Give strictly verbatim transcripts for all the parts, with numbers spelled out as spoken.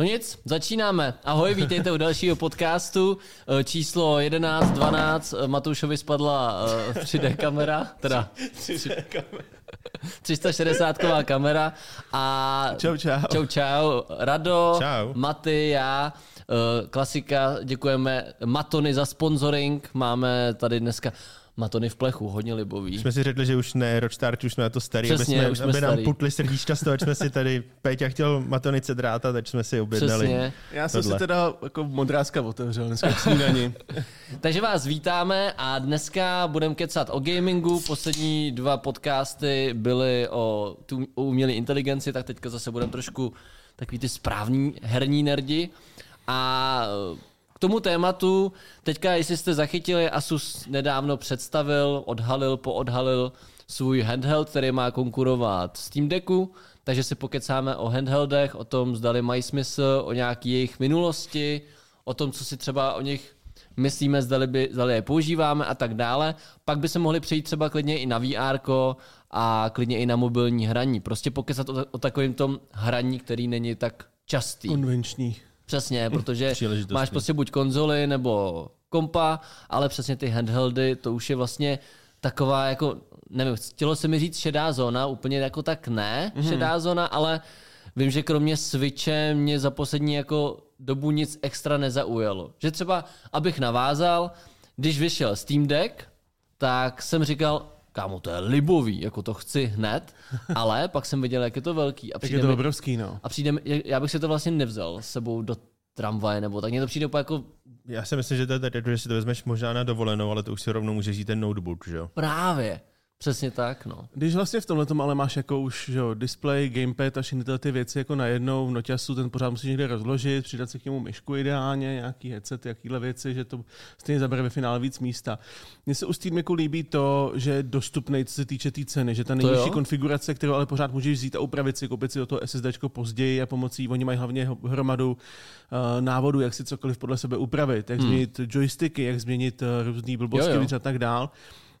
No nic, začínáme. Ahoj, vítejte u dalšího podcastu. Číslo jedenáct, dvanáct. Matoušovi spadla tři dé kamera. Teda tři dé kamera. tři sta šedesátková kamera. A čau, čau. Čau, čau. Rado, čau. Maty, já. Klasika, děkujeme Matony za sponsoring. Máme tady dneska Matony v plechu, hodně libový. Jsme si řekli, že už ne, Rockstar, už jsme to starý. Přesně, aby jsme, aby starý. Nám putli srdíčka z toho, ať jsme si tady, Péťa chtěl Matony cedráta, tak jsme si objednali. Přesně. Já jsem tohle. Si teda jako modráska otevřel dneska k snídani. Takže vás vítáme a dneska budeme kecat o gamingu. Poslední dva podcasty byly o, o umělé inteligenci, tak teďka zase budeme trošku takový ty správní herní nerdi. A k tomu tématu, teďka, jestli jste zachytili, Asus nedávno představil, odhalil, poodhalil svůj handheld, který má konkurovat Steam Decku, takže si pokecáme o handheldech, o tom, zdali mají smysl, o nějaký jejich minulosti, o tom, co si třeba o nich myslíme, zdali, by, zdali je používáme a tak dále. Pak by se mohli přejít třeba klidně i na vé erko a klidně i na mobilní hraní. Prostě pokecat o, o takovém tom hraní, který není tak častý. Konvenční. Přesně, protože máš prostě buď konzoli nebo kompa, ale přesně ty handheldy, to už je vlastně taková jako, nevím, chtělo se mi říct šedá zóna, úplně jako tak ne, mm-hmm. šedá zóna, ale vím, že kromě Switche mě za poslední jako dobu nic extra nezaujalo. Že třeba, abych navázal, když vyšel Steam Deck, tak jsem říkal, kámo, to je libový, jako to chci hned, ale pak jsem viděl, jak je to velký. A přijde, je to obrovský, no. A přijde, já bych si to vlastně nevzal s sebou do tramvaje, nebo tak mě to přijde úplně jako... Já si myslím, že to je tak, že si to vezmeš možná na dovolenou, ale to už si rovnou můžeš jít ten notebook, že jo? Právě, přesně tak, no. Když vlastně v tomhletom ale máš jako už, že jo, display, gamepad a všechny tyhle ty věci jako najednou v noťasu, ten pořád musíš někde rozložit, přidat si k němu myšku ideálně, nějaký headset, jakýhle věci, že to stejně zabere ve finále víc místa. Mně se u Steamku líbí to, že je dostupnej, co se týče té tý ceny, že ta nejnižší konfigurace, kterou ale pořád můžeš vzít a upravit si, koupit si do toho SSDčko později a pomocí, oni mají hlavně hromadu uh, návodů, jak si cokoliv podle sebe upravit, jak hmm. změnit joysticky, jak změnit uh, různý blbosti, jo, jo. a tak dál.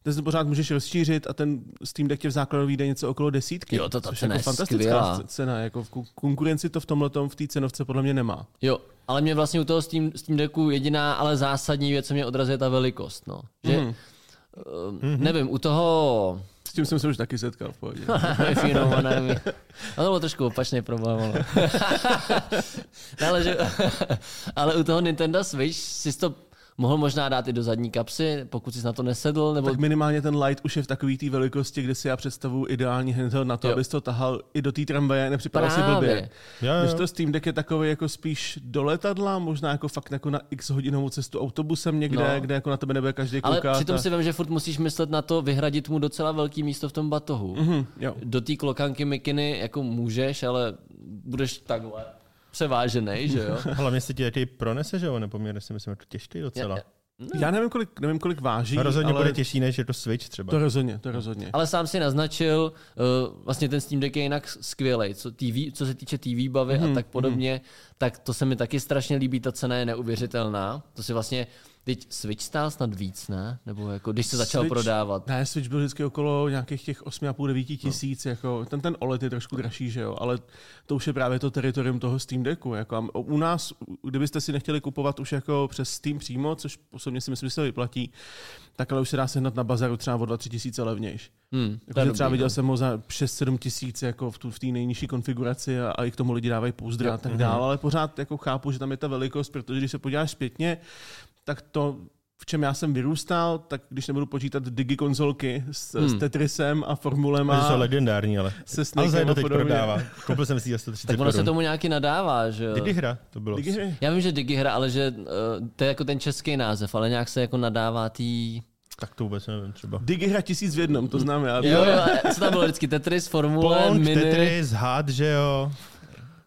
Ten se pořád můžeš rozšířit a ten Steam Deck tě v základu vyjde něco okolo desítky. Jo, to ta cena je fantastická cena. Jako v konkurenci to v tomhletom v té cenovce podle mě nemá. Jo, ale mě vlastně u toho Steam, Steam Decku jediná, ale zásadní věc, co mě odrazuje, ta velikost. No. Že, mm. uh, mm-hmm. Nevím, u toho... S tím jsem se už taky setkal v pohodě. To bylo trošku opačný problém, ale... ale, že... ale u toho Nintendo Switch si to... Mohl možná dát i do zadní kapsy, pokud jsi na to nesedl. Nebo... Tak minimálně ten light už je v takové té velikosti, kde si já představuji ideální handheld na to, jo. abys to tahal i do té tramvaje, nepřipadal si blbě. Jo, jo. Když to Steam Deck je takový jako spíš do letadla, možná jako fakt jako na x hodinovou cestu autobusem někde, no. kde jako na tebe nebude každý koukat. Ale přitom a... si vem, že furt musíš myslet na to, vyhradit mu docela velký místo v tom batohu. Mm-hmm, do té klokanky mikiny jako můžeš, ale budeš takhle. Převáženej, že jo? Hlavně se ti taky pronese, že jo? Nepoměrně si myslím, že to těžký docela. Já, já, já nevím, kolik, nevím, kolik váží. To rozhodně ale... bude těžší, než je to Switch třeba. To rozhodně, to rozhodně. Ale sám si naznačil, uh, vlastně ten Steam Deck je jinak skvělej, co, tí ví, co se týče té výbavy hmm, a tak podobně, hmm. tak to se mi taky strašně líbí, ta cena je neuvěřitelná. To si vlastně... Teď Switch stál snad víc, ne? Nebo jako, když se začal Switch, prodávat. Ne, Switch byl vždycky okolo nějakých těch osm a půl devět tisíc. No. Jako, ten, ten O L E D je trošku dražší, že jo? Ale to už je právě to teritorium toho Steam Decku. Jako, a u nás, kdybyste si nechtěli kupovat už jako přes Steam přímo, což osobně si myslím, že se vyplatí, tak ale už se dá sehnat na bazaru třeba o dva až tři tisíce levnější. Hmm, jako, třeba viděl jsem ho za šest až sedm tisíc jako v té v nejnižší konfiguraci a, a i k tomu lidi dávají pouzdra a tak dále. Ale pořád jako chápu, že tam je ta velikost, protože když se podíváš zpětně, tak to, v čem já jsem vyrůstal, tak když nebudu počítat digikonzolky s, hmm. s Tetrisem a formulema. To je to legendární, ale se Snakem a podobně. Koupil jsem si sto třicet tak ono se tomu nějaký nadává, že jo? Digihra to bylo. Digihra. Já vím, že Digihra, ale že to je jako ten český název, ale nějak se jako nadává tý... Tak to vůbec nevím třeba. Digihra tisíc v jednom, to znám já. Jo, jo, co tam bylo vždycky? Tetris, formule, Pong, mini... Tetris, had, že jo?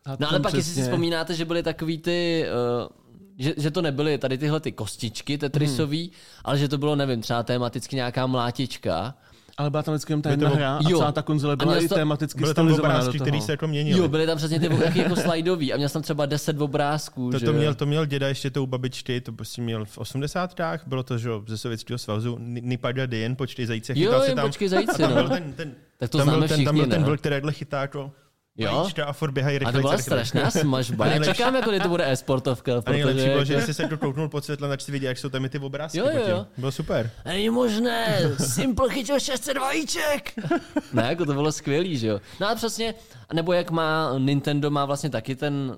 Had no ale pak, přesně. jestli si vzpomínáte, že byly takový ty... Uh, Že, že to nebyly tady tyhle ty kostičky tetrisový, hmm. ale že to bylo, nevím, třeba tematicky nějaká mlátička. Ale byla tam vždycky jen ta jedna hra a celá ta konzole byla i tematicky stylizovaná do toho. Byly tam obrázky, které se jako měnily. Jo, byly tam přesně ty obrázky jako slajdový a měl jsem třeba deset obrázků. To, že to, měl, to měl děda ještě to u babičky, to prostě měl v osmdesátkách, bylo to, že ze Sovětského svazu, Nipada Dien, počkej zajíce, chytal si tam. Jo, jen počkej zajíce, no. Tam byl ten vlk, který takhle chytá jako... Bajíčka a furt běhají rychle. A to byla strašná smažba. Já čekám, jako kdy to bude e-sportovka. A nejlepší bylo, že jsi se dokouknul pod světlem, tak si viděl, jak jsou tam i ty obrázky. Jo, jo. Bylo super. A není možné, Simple chytil šest set vajíček. Ne, jako to bylo skvělý, že jo. No a přesně, nebo jak má, Nintendo má vlastně taky ten...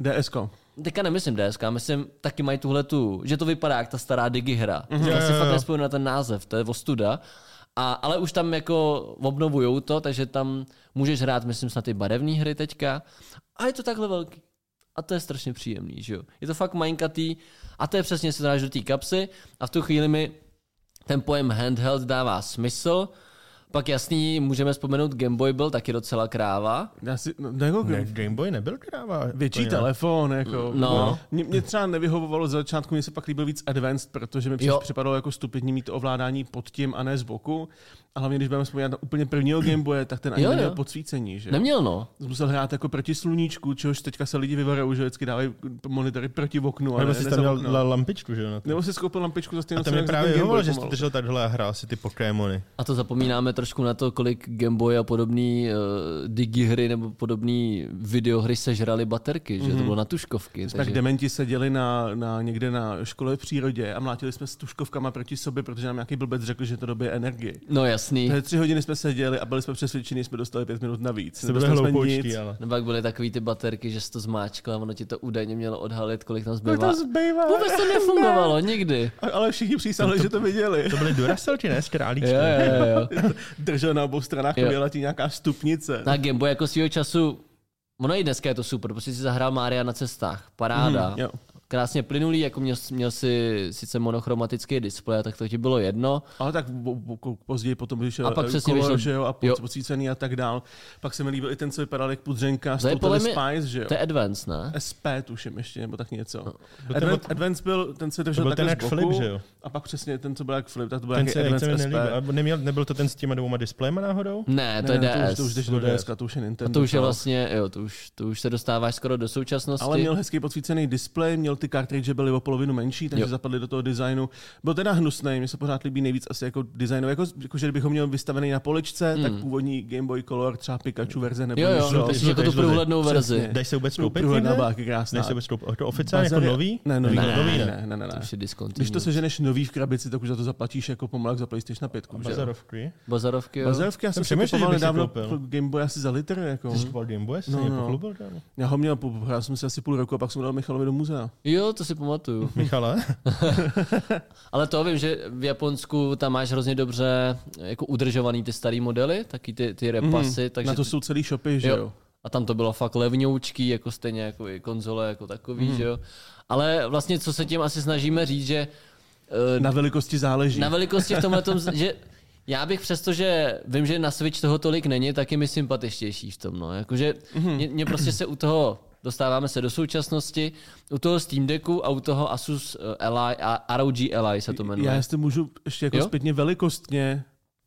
D S ko. Teďka nemyslím D S ka, myslím, taky mají tuhletu, že to vypadá jak ta stará digihra. Mm-hmm. Já si fakt nespomínám na ten název, to je ostuda. A, ale už tam jako obnovujou to, takže tam můžeš hrát, myslím, snad ty barevné hry teďka. A je to takhle velký. A to je strašně příjemný, že jo. Je to fakt malinkatý. A to je přesně, se dáš do té kapsy a v tu chvíli mi ten pojem handheld dává smysl. Pak jasný, můžeme vzpomenout, Game Boy byl taky docela kráva. Já si, no, jako ne, Game Boy nebyl kráva. Větší ne. telefon, jako. No. Mě, mě třeba nevyhovovalo ze začátku, mně se pak líbil víc Advanced, protože mi připadalo jako stupidní mít ovládání pod tím a ne z boku. A hlavně, když budeme vzpomínat na úplně prvního Game Boye, tak ten ani jo, neměl jo. podsvícení, že? Neměl, no. Musel hrát jako proti sluníčku, čehož teďka se lidi vyvarou, že vždycky dávají monitory proti oknu. A nebo ne, jsi tam měl lampičku, že jo? Nebo jsi skoupil lampičku za stejnou cenu. A to mi právě hovorilo, že jsi držel takhle a hrál si ty Pokémony. A to zapomínáme trošku na to, kolik Game Boy a podobné uh, digihry nebo podobné videohry sežraly baterky, že mm-hmm. to bylo na tuškovky. My jsme takže... dementi seděli na, na, někde na škole v přírodě a mlátili jsme s tuškovkama proti sobě, protože nám nějaký blbec řekl, že to dobije energii. No jasný. Takže tři hodiny jsme seděli a byli jsme přesvědčeni, jsme dostali pět minut navíc. To byly hloupoučky, ale. Nebo jak byly takový ty baterky, že jsi to zmáčkl a ono ti to údajně mělo odhalit, kolik tam zbývá. Kolik tam zbývá. Vůbec to nefungovalo, nikdy. Ale všichni přísahali, že to viděli. To byly Duracelky, ne? Králíčky. Držel na obou stranách, jo. Byla ti nějaká stupnice. Na Game Boy jako svýho času, ono i dneska je to super, protože si zahrál Mária na cestách, paráda, mm, krásně plynulý, jako měl, měl si sice monochromatický displej, tak to ti bylo jedno. Ale tak později potom vyšel kolor, že jo, a podsvícený a tak dál. Pak se mi líbil i ten, co vypadal jak pudřenka z Total Spice, že jo. To je Advance, ne? S P tuším ještě, nebo tak něco. No. Advance, od... Advance byl ten, co držel takhle z boku. Flip, že jo? A pak přesně ten, co byl jak Flip, tak to byl ten, jak Advance S P. Neměl, nebyl to ten s těma dvouma displejma náhodou? Ne, to je D S. To už jdeš do D S, to už je Nintendo. To už je vlastně, jo, to už se dostáváš skoro do současnosti. Ale měl hezký podsvícený displej, měl ty kartridže byly o polovinu menší, takže jo. zapadly do toho designu. Byl teda hnusný, mně se pořád líbí nejvíc asi jako designu, jako, jako že kdybychom měli vystavený na poličce, mm. tak původní Game Boy Color, třeba Pikachu verze nebo jo, jo, no, takže jako tu průhlednou verzi. Dají se vůbec koupit? Průhledná báky krásná. Dají se vůbec koupit? To oficiálně jako nový? Ne, nový, ne, nový, ne, ne, ne, ne. To když to seženeš nový v krabici, tak už za to zaplatíš jako pomalak za PlayStation pět. Bazarovky. Bazarovky. Bazarovky, já jsem si kupoval dávno Game Boy asi za litr jako. Game Boy, já ho měl, já jsem si asi půl roku a pak jsem dal Michalovi do muzea. Jo, to si pamatuju. Michale? Ale to vím, že v Japonsku tam máš hrozně dobře jako udržovaný ty starý modely, taky ty, ty repasy. Mm, takže na to jsou celý shopy, že jo. jo? A tam to bylo fakt levňoučký, jako stejně jako i konzole, jako takový, mm. že jo. Ale vlastně, co se tím asi snažíme říct, že... Uh, na velikosti záleží. Na velikosti v tomhletom, že... Já bych přesto, že vím, že na Switch toho tolik není, tak je mi sympatičtější v tom, no. Jakože mě, mě prostě se u toho... Dostáváme se do současnosti, u toho Steam Decku a u toho Asus Ally, a R O G Ally se to jmenuje. Já jestli můžu ještě jako jo? zpětně velikostně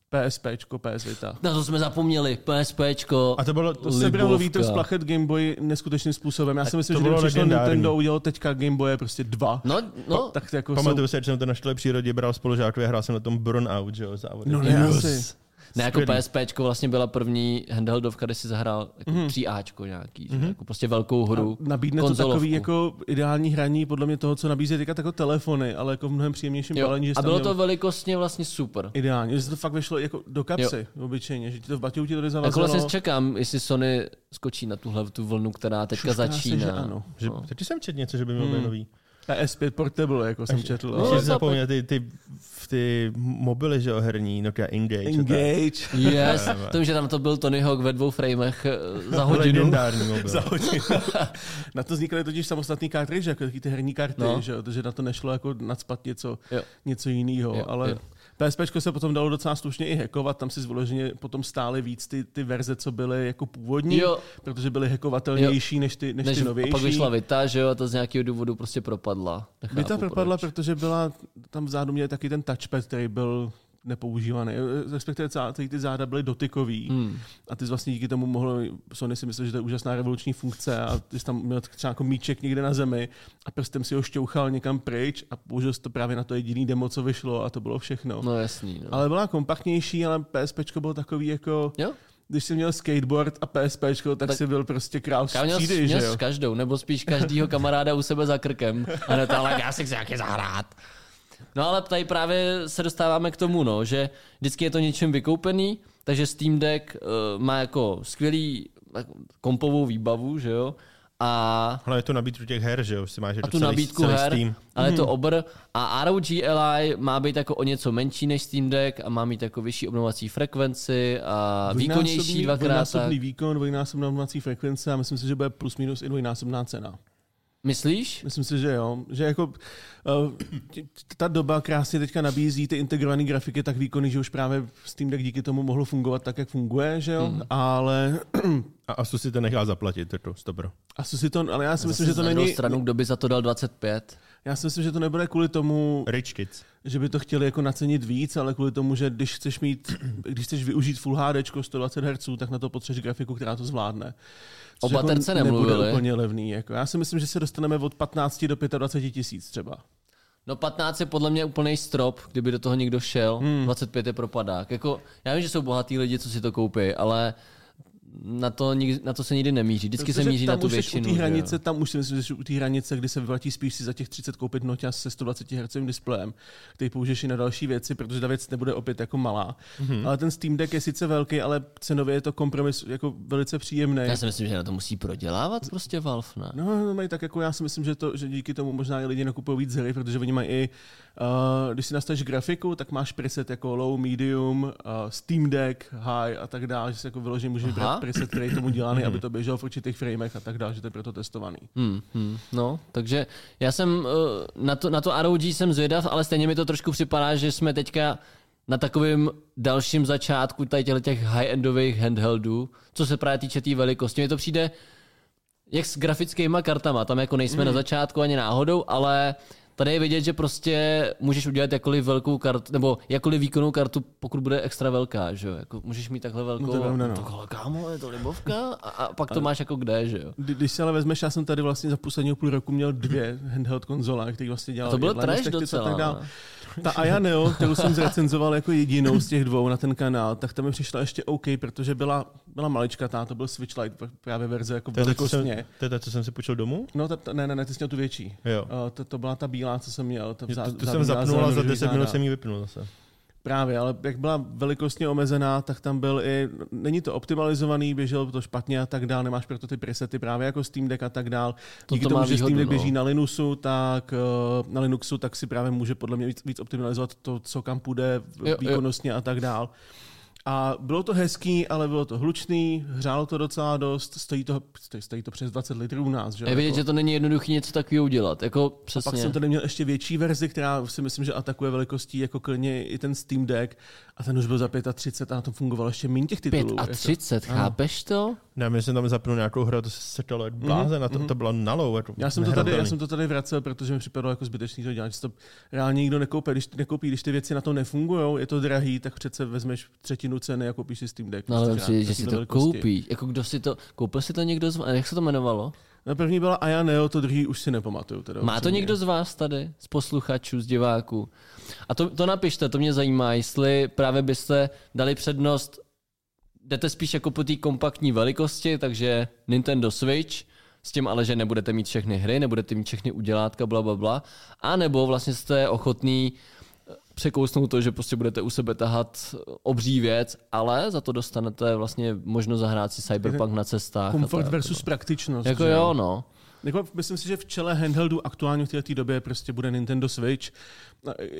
PSPčko, P S Vita. Na to jsme zapomněli, PSPčko, a to bylo, to se bylo vítr z plachet Game Boy neskutečným způsobem. Já si myslím, že když přišlo Nintendo, udělal teďka Game Boye prostě dva. No, no. Po, tak jako pamatuju jsou... se, že jsem to na škole přírodě bral spolužáků a hrál jsem na tom Burnout, že jo, závody. No ne, Ne, jako PSPčko vlastně byla první handheldovka, kde si zahrál jako mm. tříáčko nějaký, mm. jako prostě velkou hru, a nabídne konzolovku. To takový jako ideální hraní podle mě toho, co nabízí teď jako telefony, ale jako v mnohem příjemnějším balení. Že a bylo to velikostně vlastně super. Ideálně, že to fakt vyšlo jako do kapsy jo. obyčejně, že ti to v baťou ti to zavazalo. Jako vlastně čekám, jestli Sony skočí na tuhle tu vlnu, která teďka Šušká začíná. Se, že ano. Že, no. Teď jsem četl něco, že by měl hmm. nový. Ta S pět Portable, jako jsem četl. No, jsi zapomněl ty, ty, ty mobily, že jo, herní, Nokia N-Gage. N-Gage. Yes, to, že tam to byl Tony Hawk ve dvou framech za hodinu. Legendární mobil. Za hodinu. Na to vznikaly totiž samostatný kartridž, jako taky ty herní karty, no. že jo, takže na to nešlo jako nadspat něco, něco jiného, ale... Jo. PSPčko se potom dalo docela slušně i hackovat, tam si zvoleženě potom stály víc ty, ty verze, co byly jako původní, jo. protože byly hackovatelnější jo. než ty, než než ty novější. A pak vyšla Vita, že jo, a ta z nějakého důvodu prostě propadla. Nechápu, Vita propadla, proč. Protože byla, tam vzadu měli taky ten touchpad, který byl nepoužívaný, respektive celý ty záda byly dotykový hmm. a ty vlastně díky tomu mohlo, Sony si myslel, že to je úžasná revoluční funkce a ty jsi tam měl třeba jako míček někde na zemi a prstem si ho šťouchal někam pryč a použil jsi to právě na to jediný demo, co vyšlo a to bylo všechno. No jasný. No. Ale byla kompaktnější, ale PSPčko bylo takový jako... Jo? když jsi měl skateboard a PSPčko, tak, tak jsi byl prostě král střídy, že jo? Každou, nebo spíš každýho kamaráda u sebe za krkem. A netáhle, já si chci nějaký zahrát. No ale tady právě se dostáváme k tomu, no, že vždycky je to něčím vykoupený, takže Steam Deck uh, má jako skvělý jako kompovou výbavu, že jo? A hlavně tu nabídku těch her, že jo, si máš a tu nabídku celý her, Steam. Ale hmm. to obr a R O G Ally má být jako o něco menší než Steam Deck a má mít jako vyšší obnovací frekvenci a výkonnější dvojnásobný, dvakrát. Dvojnásobný výkon, dvojnásobná obnovací frekvence a myslím si, že bude plus minus i dvojnásobná cena. Myslíš? Myslím si, že jo. Že jako uh, ta doba krásně teďka nabízí ty integrované grafiky tak výkonný, že už právě Steam Deck díky tomu mohlo fungovat tak, jak funguje, že jo, mm. ale... A Asus si to nechá zaplatit, to stopro. Asus si to, ale já si myslím, že to není... Na druhou stranu, kdo by za to dal dvacet pět? Já si myslím, že to nebude kvůli tomu... Rich kids. Že by to chtěli jako nacenit víc, ale kvůli tomu, že když chceš mít, když chceš využít Full HDčko sto dvacet hertzů, tak na to potřebuješ grafiku, která to zvládne. O baterce nemluvili. Nebude úplně levný. Jako. Já si myslím, že se dostaneme od patnáct do dvaceti pěti tisíc třeba. No patnáct je podle mě úplnej strop, kdyby do toho někdo šel. Hmm. dvacet pět je propadák. Jako, já vím, že jsou bohatí lidi, co si to koupí, ale na to, na to se nikdy nemíří. Vždycky protože se míří na tu většinu. Hranice, tam už si myslím, že u té hranice, kdy se vyplatí spíš si za těch třicet koupit noťaz se sto dvacet hertzů displejem, který použiješ i na další věci, protože ta věc nebude opět jako malá. Mm-hmm. Ale ten Steam Deck je sice velký, ale cenově je to kompromis jako velice příjemný. Já si myslím, že na to musí prodělávat prostě Valve, ne? No, mají tak jako já si myslím, že, to, že díky tomu možná i lidi nakupují víc hry, protože oni mají i, uh, když si nastavíš grafiku, tak máš preset jako low, medium, uh, Steam Deck, high a tak dále, že se jako vyloží, můžeš brát preset, který tomu dělaný, aby to běželo v určitých framech a tak dále, že to je proto testovaný. Hmm, hmm. No, takže já jsem na to, na to R O G jsem zvědav, ale stejně mi to trošku připadá, že jsme teďka na takovém dalším začátku tady těch high-endových handheldů, co se právě týče té tý velikosti. Mně to přijde jak s grafickýma kartama, tam jako nejsme hmm. na začátku ani náhodou, ale tady je vidět, že prostě můžeš udělat jakkoliv velkou kartu, nebo jakkoliv výkonnou kartu, pokud bude extra velká, že jo? Jako můžeš mít takhle velkou, no to no. Takhle, kámo, je to libovka a, a pak ale to máš jako kde, že jo? Když se ale vezmeš, já jsem tady vlastně za posledního půl roku měl dvě handheld konzole, které vlastně dělal. A to bylo trash docela. Tak ta Aya Neo, kterou jsem zrecenzoval jako jedinou z těch dvou na ten kanál, tak ta mi přišla ještě OK, protože byla, byla maličkatá, to byl Switch Lite, právě verze jako velikostně. To je ta, co jsem si půjčil domů? No, ta, ne, ne, ne, ty jsi měl tu větší. Jo. Uh, to, to byla ta bílá, co jsem měl. Ta vzá, to, to jsem zapnul a za deset minut jsem ji vypnul zase. Právě, ale jak byla velikostně omezená, tak tam byl i, není to optimalizovaný, běželo to špatně a tak dál, nemáš proto ty presety právě jako Steam Deck a tak dál. Díky tomu, že Steam Deck běží na Linuxu, tak na Linuxu, tak si právě může podle mě víc, víc optimalizovat to, co kam půjde výkonnostně a tak dál. A bylo to hezký, ale bylo to hlučný, hřálo to docela dost, stojí to, stojí to přes dvacet litrů u nás. Že? Je vidět, jako, že to není jednoduchý něco takového udělat. Jako, přesně. A pak jsem tady měl ještě větší verzi, která si myslím, že atakuje velikostí jako klidně i ten Steam Deck a ten už byl za třicet pět a na tom fungovalo ještě méně těch titulů. třicet pět, jako. Chápeš to? Ne, my jsem tam zapnul nějakou hru, to se setalo jak blázen, mm-hmm. to, to bylo na low. Jako já, jsem to tady, já jsem to tady vracel, protože mi připadalo jako zbytečný to dělat, že to reálně nikdo nekoupí. Když, nekoupí, když ty věci na to nefungujou, je to drahý, tak přece vezmeš třetinu ceny a koupíš si Steam Deck. No, ale myslím si, že si to koupí. Jako kdo si to, koupil si to někdo z vás? Jak se to jmenovalo? Na první byla Aya Neo, to druhý už si nepamatuju. Teda má to někdo z vás tady? Z posluchačů, z diváků? A to, to napište, to mě zajímá, jestli právě byste dali přednost. Jdete spíš jako po té kompaktní velikosti, takže Nintendo Switch, s tím ale, že nebudete mít všechny hry, nebudete mít všechny udělátka, blablabla, a nebo vlastně jste ochotný překousnout to, že prostě budete u sebe tahat obří věc, ale za to dostanete vlastně možnost zahrát si Cyberpunk na cestách. Komfort versus praktičnost. Jako že? Jo, no. Jako, myslím si, že v čele handheldu aktuálně v této době prostě bude Nintendo Switch.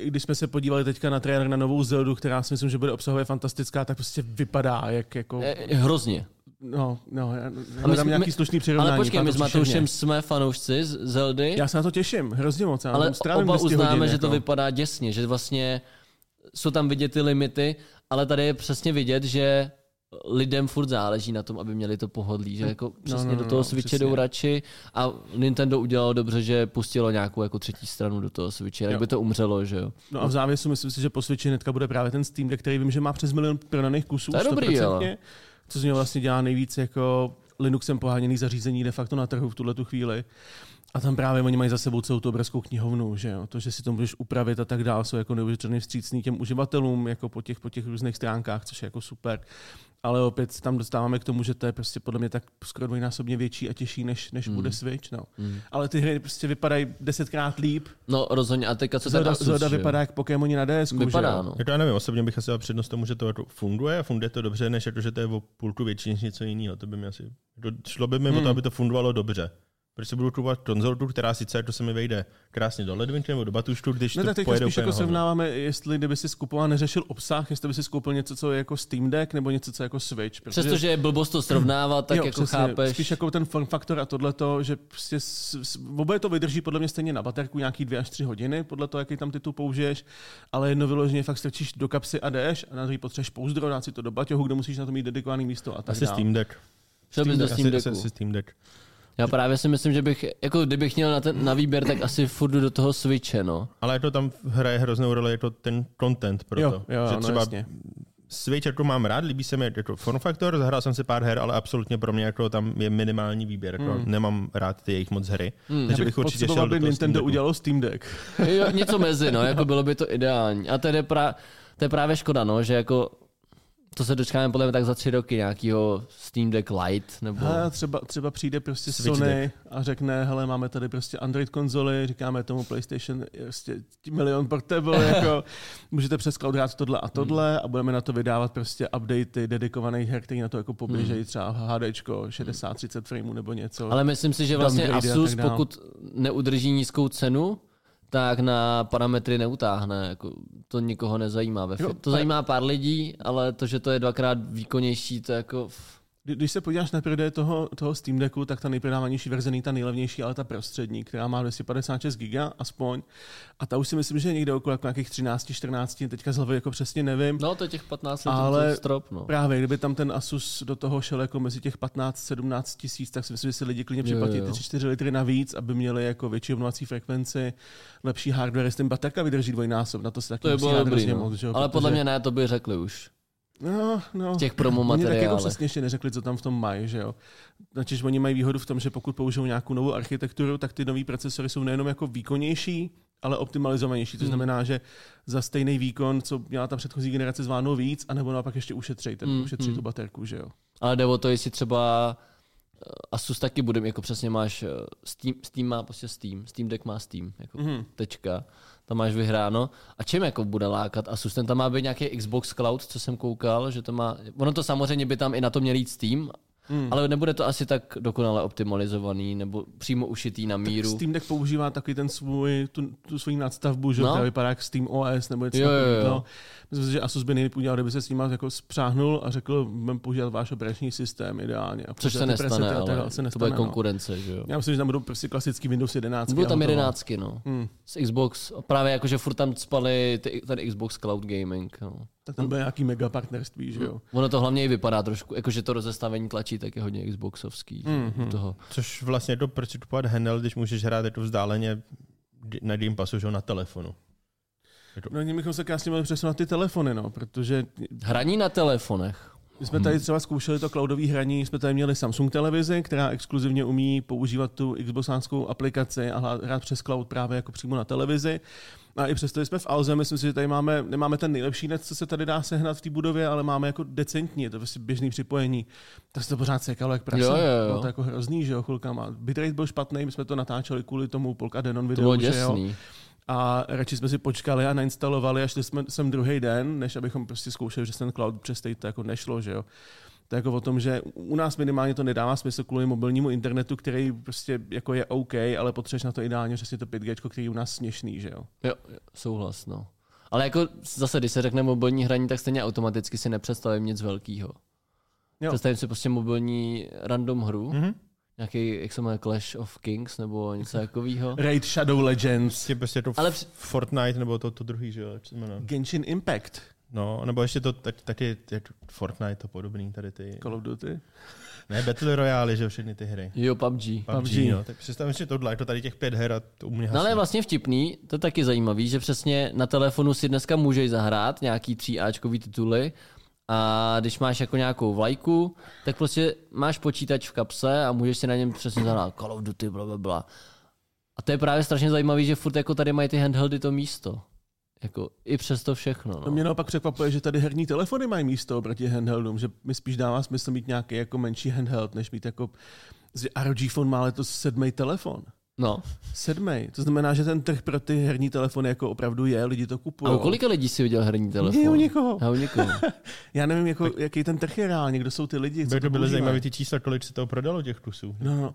Když jsme se podívali teďka na trailer na novou Zeldu, která si myslím, že bude obsahově fantastická, tak prostě vypadá jak jako... Hrozně. No, no, já hledám nějaký my, slušný přirovnání. Ale počkej, my s Matoušem jsme fanoušci z Zeldy. Já se na to těším, hrozně moc. Já ale oba uznáme, hodin, že jako. To vypadá děsně, že vlastně jsou tam vidět ty limity, ale tady je přesně vidět, že lidem furt záleží na tom, aby měli to pohodlí, že jako přesně no, no, no, do toho Switche jdou radši a Nintendo udělalo dobře, že pustilo nějakou jako třetí stranu do toho Switche, tak by to umřelo, že jo. No a v závěsu myslím si, že po Switchi hnedka bude právě ten Steam Deck, který vím, že má přes milion prodaných kusů, to je dobrý, sto procent, co z něho vlastně dělá nejvíc jako Linuxem poháněných zařízení de facto na trhu v tuhletu chvíli. A tam právě oni mají za sebou celou tu obrovskou knihovnu, že jo? To, že si to můžeš upravit a tak dále, jsou jako neuvěřitelně vstřícný těm uživatelům jako po těch, po těch různých stránkách, což je jako super. Ale opět tam dostáváme k tomu, že to je prostě podle mě tak skoro dvojnásobně větší a těžší, než, než mm. bude Switch. No. Mm. Ale ty hry prostě vypadají desetkrát líp. No rozhodně. A teďka co Zelda, Asus, Zelda vypadá jak Pokémoni na D S. Vypadá, no. Jako já nevím, osobně bych asi dal přednost tomu, že to funguje a funguje to dobře, než jako, že to je o půlku větší než něco jiného. To by mi asi... Šlo by mi mm. o to, aby to fungovalo dobře. Protože budu kupovat konzolku, která sice to se mi vejde krásně do ledvinky nebo do batušku, když no, to pojede úplně. No tak jako srovnáváme, jestli kdyby si skupoval neřešil obsah, jestli by si koupil něco, co je jako Steam Deck nebo něco, co je jako Switch. Protože... Přestože je blbost to srovnávat, tak jo, jako přesně, chápeš. Spíš jako ten form faktor a tohleto, že prostě oboje to vydrží podle mě stejně na baterku nějaký dvě až tři hodiny, podle toho, jaký tam titul použiješ, ale jedno vyloženě fakt strčíš do kapsy a jdeš a na druhý potřebuješ pouzdro, dát si to do baťohu, kde musíš na to mít dedikovaný místo a tak dále. Asi Steam Deck. Steam Deck. Já právě si myslím, že bych, jako kdybych měl na, ten, na výběr, tak asi furt do toho Switche, no. Ale to tam hraje hroznou roli jako ten content pro to. Jo, jo, že třeba no, Switch jako mám rád, líbí se mi jako form factor, zahrál jsem si pár her, ale absolutně pro mě jako tam je minimální výběr. Jako hmm. Nemám rád ty jejich moc hry. Hmm. Takže bych, bych určitě šel do Nintendo udělalo Steam Deck. Jo, něco mezi, no, jako bylo by to ideální. A to je, pra, to je právě škoda, no, že jako... To se dočkáme podle mě tak za tři roky nějakýho Steam Deck Lite nebo... Hele, třeba, třeba přijde prostě Switch Sony Deck a řekne, hele, máme tady prostě Android konzoli, říkáme tomu PlayStation prostě milion portable, jako můžete přes cloud hrát tohle a tohle hmm. a budeme na to vydávat prostě updaty dedikovaných her, který na to jako poběžejí, třeba HDčko šedesát třicet frameů nebo něco. Ale myslím si, že vlastně Asus, pokud neudrží nízkou cenu, tak na parametry neutáhne, jako to nikoho nezajímá. Ve jo, to zajímá pár lidí, ale to, že to je dvakrát výkonnější, to jako... Když se podíváš na prodeje toho, toho Steam Decku, tak ta nejprodávanější verze není ta nejlevnější, ale ta prostřední, která má dvě stě padesát šest gigabajtů aspoň. A ta už si myslím, že je někde okolo jako nějakých třináct, čtrnáct, teďka z hlavy jako přesně nevím. No to je těch patnáct, ale to je strop. No. Právě kdyby tam ten Asus do toho šel jako mezi těch patnáct sedmnáct tisíc, tak si myslím, že si lidi klidně připlatí ty čtyři litry navíc, aby měli jako větší obnovací frekvenci, lepší hardware, jestli ten baterka vydrží dvojnásob, na to se taky to musí dobrý, no. moc, že? Ale protože... podle mě ne, to by řekli už. No, no. Těch promo materiálech. Oni tak jako přesně ještě neřekli, co tam v tom mají, že jo. Načež oni mají výhodu v tom, že pokud použijou nějakou novou architekturu, tak ty nový procesory jsou nejenom jako výkonnější, ale optimalizovanější. To znamená, že za stejný výkon, co měla ta předchozí generace, zvládnou víc, anebo naopak ještě ušetří, mm, ušetří mm. tu baterku, že jo. Ale jde o to, jestli třeba Asus taky bude, jako přesně máš Steam, Steam má prostě Steam, Steam Deck má Steam, jako mm. tečka. Tam máš vyhráno. A čím jako bude lákat Asus? Ten tam má být nějaký Xbox Cloud, co jsem koukal, že to má... Ono to samozřejmě by tam i na to měl jít Steam, hmm. ale nebude to asi tak dokonale optimalizovaný nebo přímo ušitý na míru. Tak Steam Deck používá taky ten svůj, tu, tu svůj nadstavbu, že no. která vypadá jak Steam O S nebo něco takového. Myslím si, že Asus by nejlíp udělal, kdyby se s ním jako spřáhnul a řekl, budeme používat váš operační systém ideálně. A což se nestane, ale se nestane, to bude konkurence, no. že jo. Já myslím, že tam budou prostě klasický Windows jedenáct. Budou tam jedenáctky, no. Hmm. Z Xbox, právě jakože furt tam spaly ten Xbox Cloud Gaming, no. Tak tam bude nějaký mega partnerství, že jo. Ono to hlavně i vypadá trošku, jakože to rozestavení tlačí tak je hodně Xboxovský. Mm-hmm. Toho. Což vlastně do proč kupovat handheld, když můžeš hrát jako vzdáleně na Game Passu, že jo, na telefonu. No oni bychom se krásně mohli přesunout na ty telefony, no, protože... Hraní na telefonech. My jsme tady třeba zkoušeli to cloudové hraní, jsme tady měli Samsung televizi, která exkluzivně umí používat tu Xboxánskou aplikaci a hrát přes cloud právě jako přímo na televizi. A i přesto jsme v Alze, myslím si, že tady máme, nemáme ten nejlepší net, co se tady dá sehnat v té budově, ale máme jako decentní, je to prostě běžný připojení. Tak se to pořád sekalo jak prase. Bylo to jako hrozný, že jo, chvilkama. Bitrate byl špatný, my jsme to natáčeli kvůli tomu Polka Denon videu, že jo. A radši jsme si počkali a nainstalovali a šli jsme sem druhý den, než abychom prostě zkoušeli, že ten cloud přes to jako nešlo, že jo. To je jako o tom, že u nás minimálně to nedává smysl kvůli mobilnímu internetu, který prostě jako je OK, ale potřebuješ na to ideálně přesně to pět gé, který je u nás směšný, že jo. Jo, souhlas, no. Ale jako zase, když se řekne mobilní hraní, tak stejně automaticky si nepředstavím nic velkého. Představím si prostě mobilní random hru. Mm-hmm. Nějaký, jak se jmenuje, Clash of Kings nebo něco takového. Raid Shadow Legends. Je prostě to Ale... Fortnite nebo to, to druhý, že jo? Genshin Impact. No, nebo ještě to taky Fortnite, to podobný tady ty... Call of Duty? Ne, Battle Royale, že všechny ty hry. Jo, P U B G. P U B G, no. Tak představím si tohle, to tady těch pět her a to u mě hasne. No ale vlastně vtipný, to je taky zajímavý, že přesně na telefonu si dneska můžeš zahrát nějaký tříáčkový tituly, a když máš jako nějakou vlajku, tak prostě máš počítač v kapse a můžeš si na něm přesně zahrát Call of Duty, blablabla. A to je právě strašně zajímavý, že furt jako tady mají ty handheldy to místo. Jako i přes to všechno. No. Mě naopak překvapuje, že tady herní telefony mají místo oproti handheldům, že mi spíš dává smysl mít nějaký jako menší handheld, než mít jako... R O G Phone má letos sedmý telefon. No. Sedmý. To znamená, že ten trh pro ty herní telefony jako opravdu je, lidi to kupují. A u kolika lidí si viděl herní telefon? Ne, u někoho. A u někoho. Já nevím, jako, tak... jaký ten trh je reálně, kdo jsou ty lidi, co to byly zajímavé ty čísla, kolik se toho prodalo těch kusů. No, no.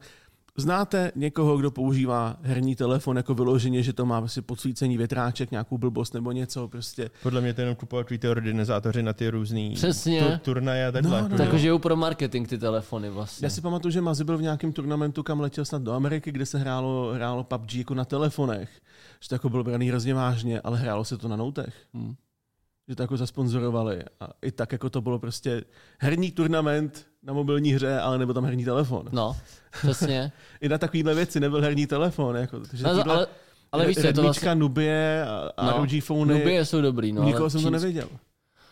Znáte někoho, kdo používá herní telefon jako vyloženě, že to má prostě podsvícení větráček, nějakou blbost nebo něco prostě. Podle mě to jenom kupovat ty ordinazátoři na ty různý tu, turnaje a takhle. No, no, takže jo, pro marketing ty telefony vlastně. Já si pamatuju, že Mazy byl v nějakém turnamentu, kam letěl snad do Ameriky, kde se hrálo, hrálo P U B G jako na telefonech. Že to jako bylo braný hrozně vážně, ale hrálo se to na noutech. Hmm. Že to jako zasponzorovali. A i tak jako to bylo prostě herní turnament na mobilní hře, ale nebo tam herní telefon. No, přesně. I na takovýhle věci nebyl herní telefon. Jako, no, ale ale víš, to vlastně... Nubie a, a no, R O G Phony. Nubie jsou dobrý, no. Nikoho jsem čínsk... to nevěděl.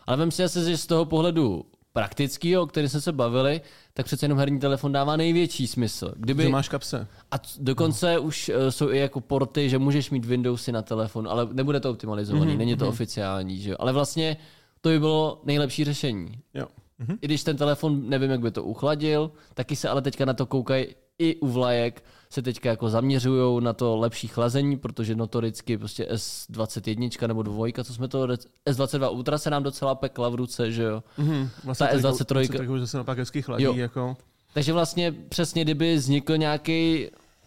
Ale vem si asi, že z toho pohledu praktického, o který jsme se bavili, tak přece jenom herní telefon dává největší smysl. Kdyby... Že máš kapse. A dokonce no. už uh, jsou i jako porty, že můžeš mít Windowsy na telefon, ale nebude to optimalizovaný, mm-hmm, není to mm-hmm. oficiální. Že? Ale vlastně to by bylo nejlepší řešení. Jo. Mm-hmm. I když ten telefon, nevím, jak by to uchladil, taky se ale teďka na to koukají i u vlajek, se teďka jako zaměřujou na to lepší chlazení, protože notoricky prostě S dvacet jedna nebo dvojka, co jsme to, S dvacet dva Ultra se nám docela pekla v ruce, že jo. Mm-hmm. Vlastně ta S dvacet tři už zase naopak hezky chladí, jako. Takže vlastně přesně, kdyby vznikl nějaký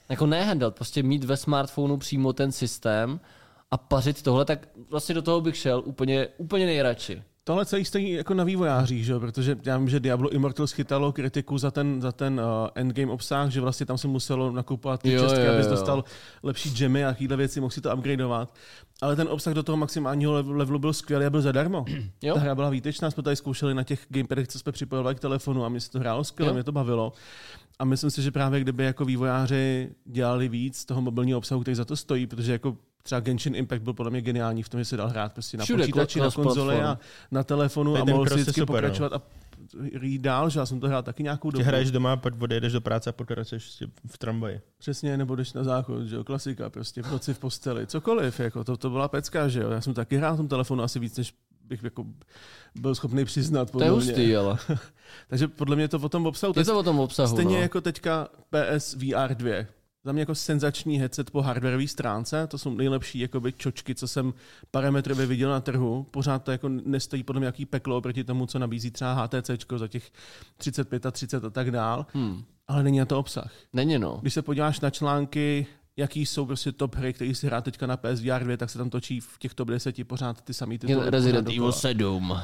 jako ne handheld, prostě mít ve smartphonu přímo ten systém a pařit tohle, tak vlastně do toho bych šel úplně, úplně nejradši. Tohle celý stojí jako na vývojářích, že? Protože já vím, že Diablo Immortal schytalo kritiku za ten, za ten uh, endgame obsah, že vlastně tam se muselo nakupovat ty čestky, abys dostal lepší džemy a takovéhle věci, mohl si to upgradeovat. Ale ten obsah do toho maximálního levelu byl skvělý a byl zadarmo. Jo. Ta hra byla výtečná, jsme tady zkoušeli na těch gamepadech, co jsme připojovali k telefonu a mě se to hrálo skvěle, mě to bavilo. A myslím si, že právě kdyby jako vývojáři dělali víc toho mobilního obsahu, který za to stojí, protože jako třeba Genshin Impact byl podle mě geniální v tom, že se dal hrát prostě na všude, počítači, na konzole a na telefonu ten a mohl si vždycky pokračovat no. a jít dál, že já jsem to hrál taky nějakou dobu. Ty hraješ doma, pak odejdeš do práce a pokračuješ v tramvaji. Přesně, nebo jdeš na záchod, že jo, klasika, prostě v noci v posteli, cokoliv, jako to, to byla pecka, že jo, já jsem taky hrál na tom telefonu asi víc, než bych jako byl schopný přiznat. To je hustý, ale. Takže podle mě to o tom obsahu. Je to o tom obsahu, stejně no. jako teďka P S V R dva. Za mě jako senzační headset po hardwareové stránce, to jsou nejlepší jakoby čočky, co jsem parametrově viděl na trhu. Pořád to jako nestojí podle mě jaký peklo proti tomu, co nabízí třeba H T C čko za těch třicet pět a třicet a tak dál. Hmm. Ale není na to obsah. Není no. Když se podíváš na články, jaký jsou prostě top hry, který si hrá teďka na P S V R dva, tak se tam točí v těch top deseti pořád ty samý tyto. Resident Evil sedm.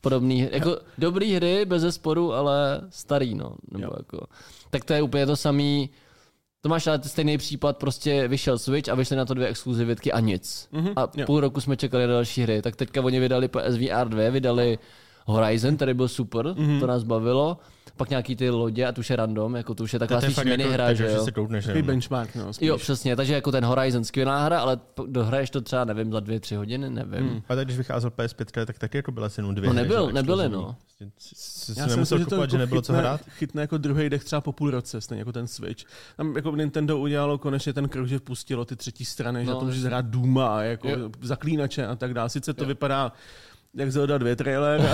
Podobný, jako dobrý hry, bezesporu, ale starý no. Nebo jako. Tak to je úplně to samý. To máš ale stejný případ, prostě vyšel Switch a vyšly na to dvě exkluzivitky a nic. Mm-hmm, a půl jo. roku jsme čekali na další hry, tak teďka oni vydali P S V R dva, vydali Horizon, tady byl super, mm-hmm. to nás bavilo. Pak nějaký ty lodě a tu už je random, jako tu už je taková spíš minihra, jako, že jo. Takový benchmark, no, spíš. Jo, přesně, takže jako ten Horizon, skvělá hra, ale dohraješ to třeba, nevím, za dvě, tři hodiny, nevím. Hmm. A tak když vycházel P S pět, tak taky jako byla jenom dvě. No nebyl, nebyly, no. Já jsem musel kupovat, že nebylo co hrát. Chytne jako druhý dech třeba po půl roce, stejně jako ten Switch. Tam jako Nintendo udělalo konečně ten krok, že vpustilo ty třetí strany, že to může hrát Dooma, jako Zaklínače a tak dále. Sice to vypadá jak Zelda dvě trailer,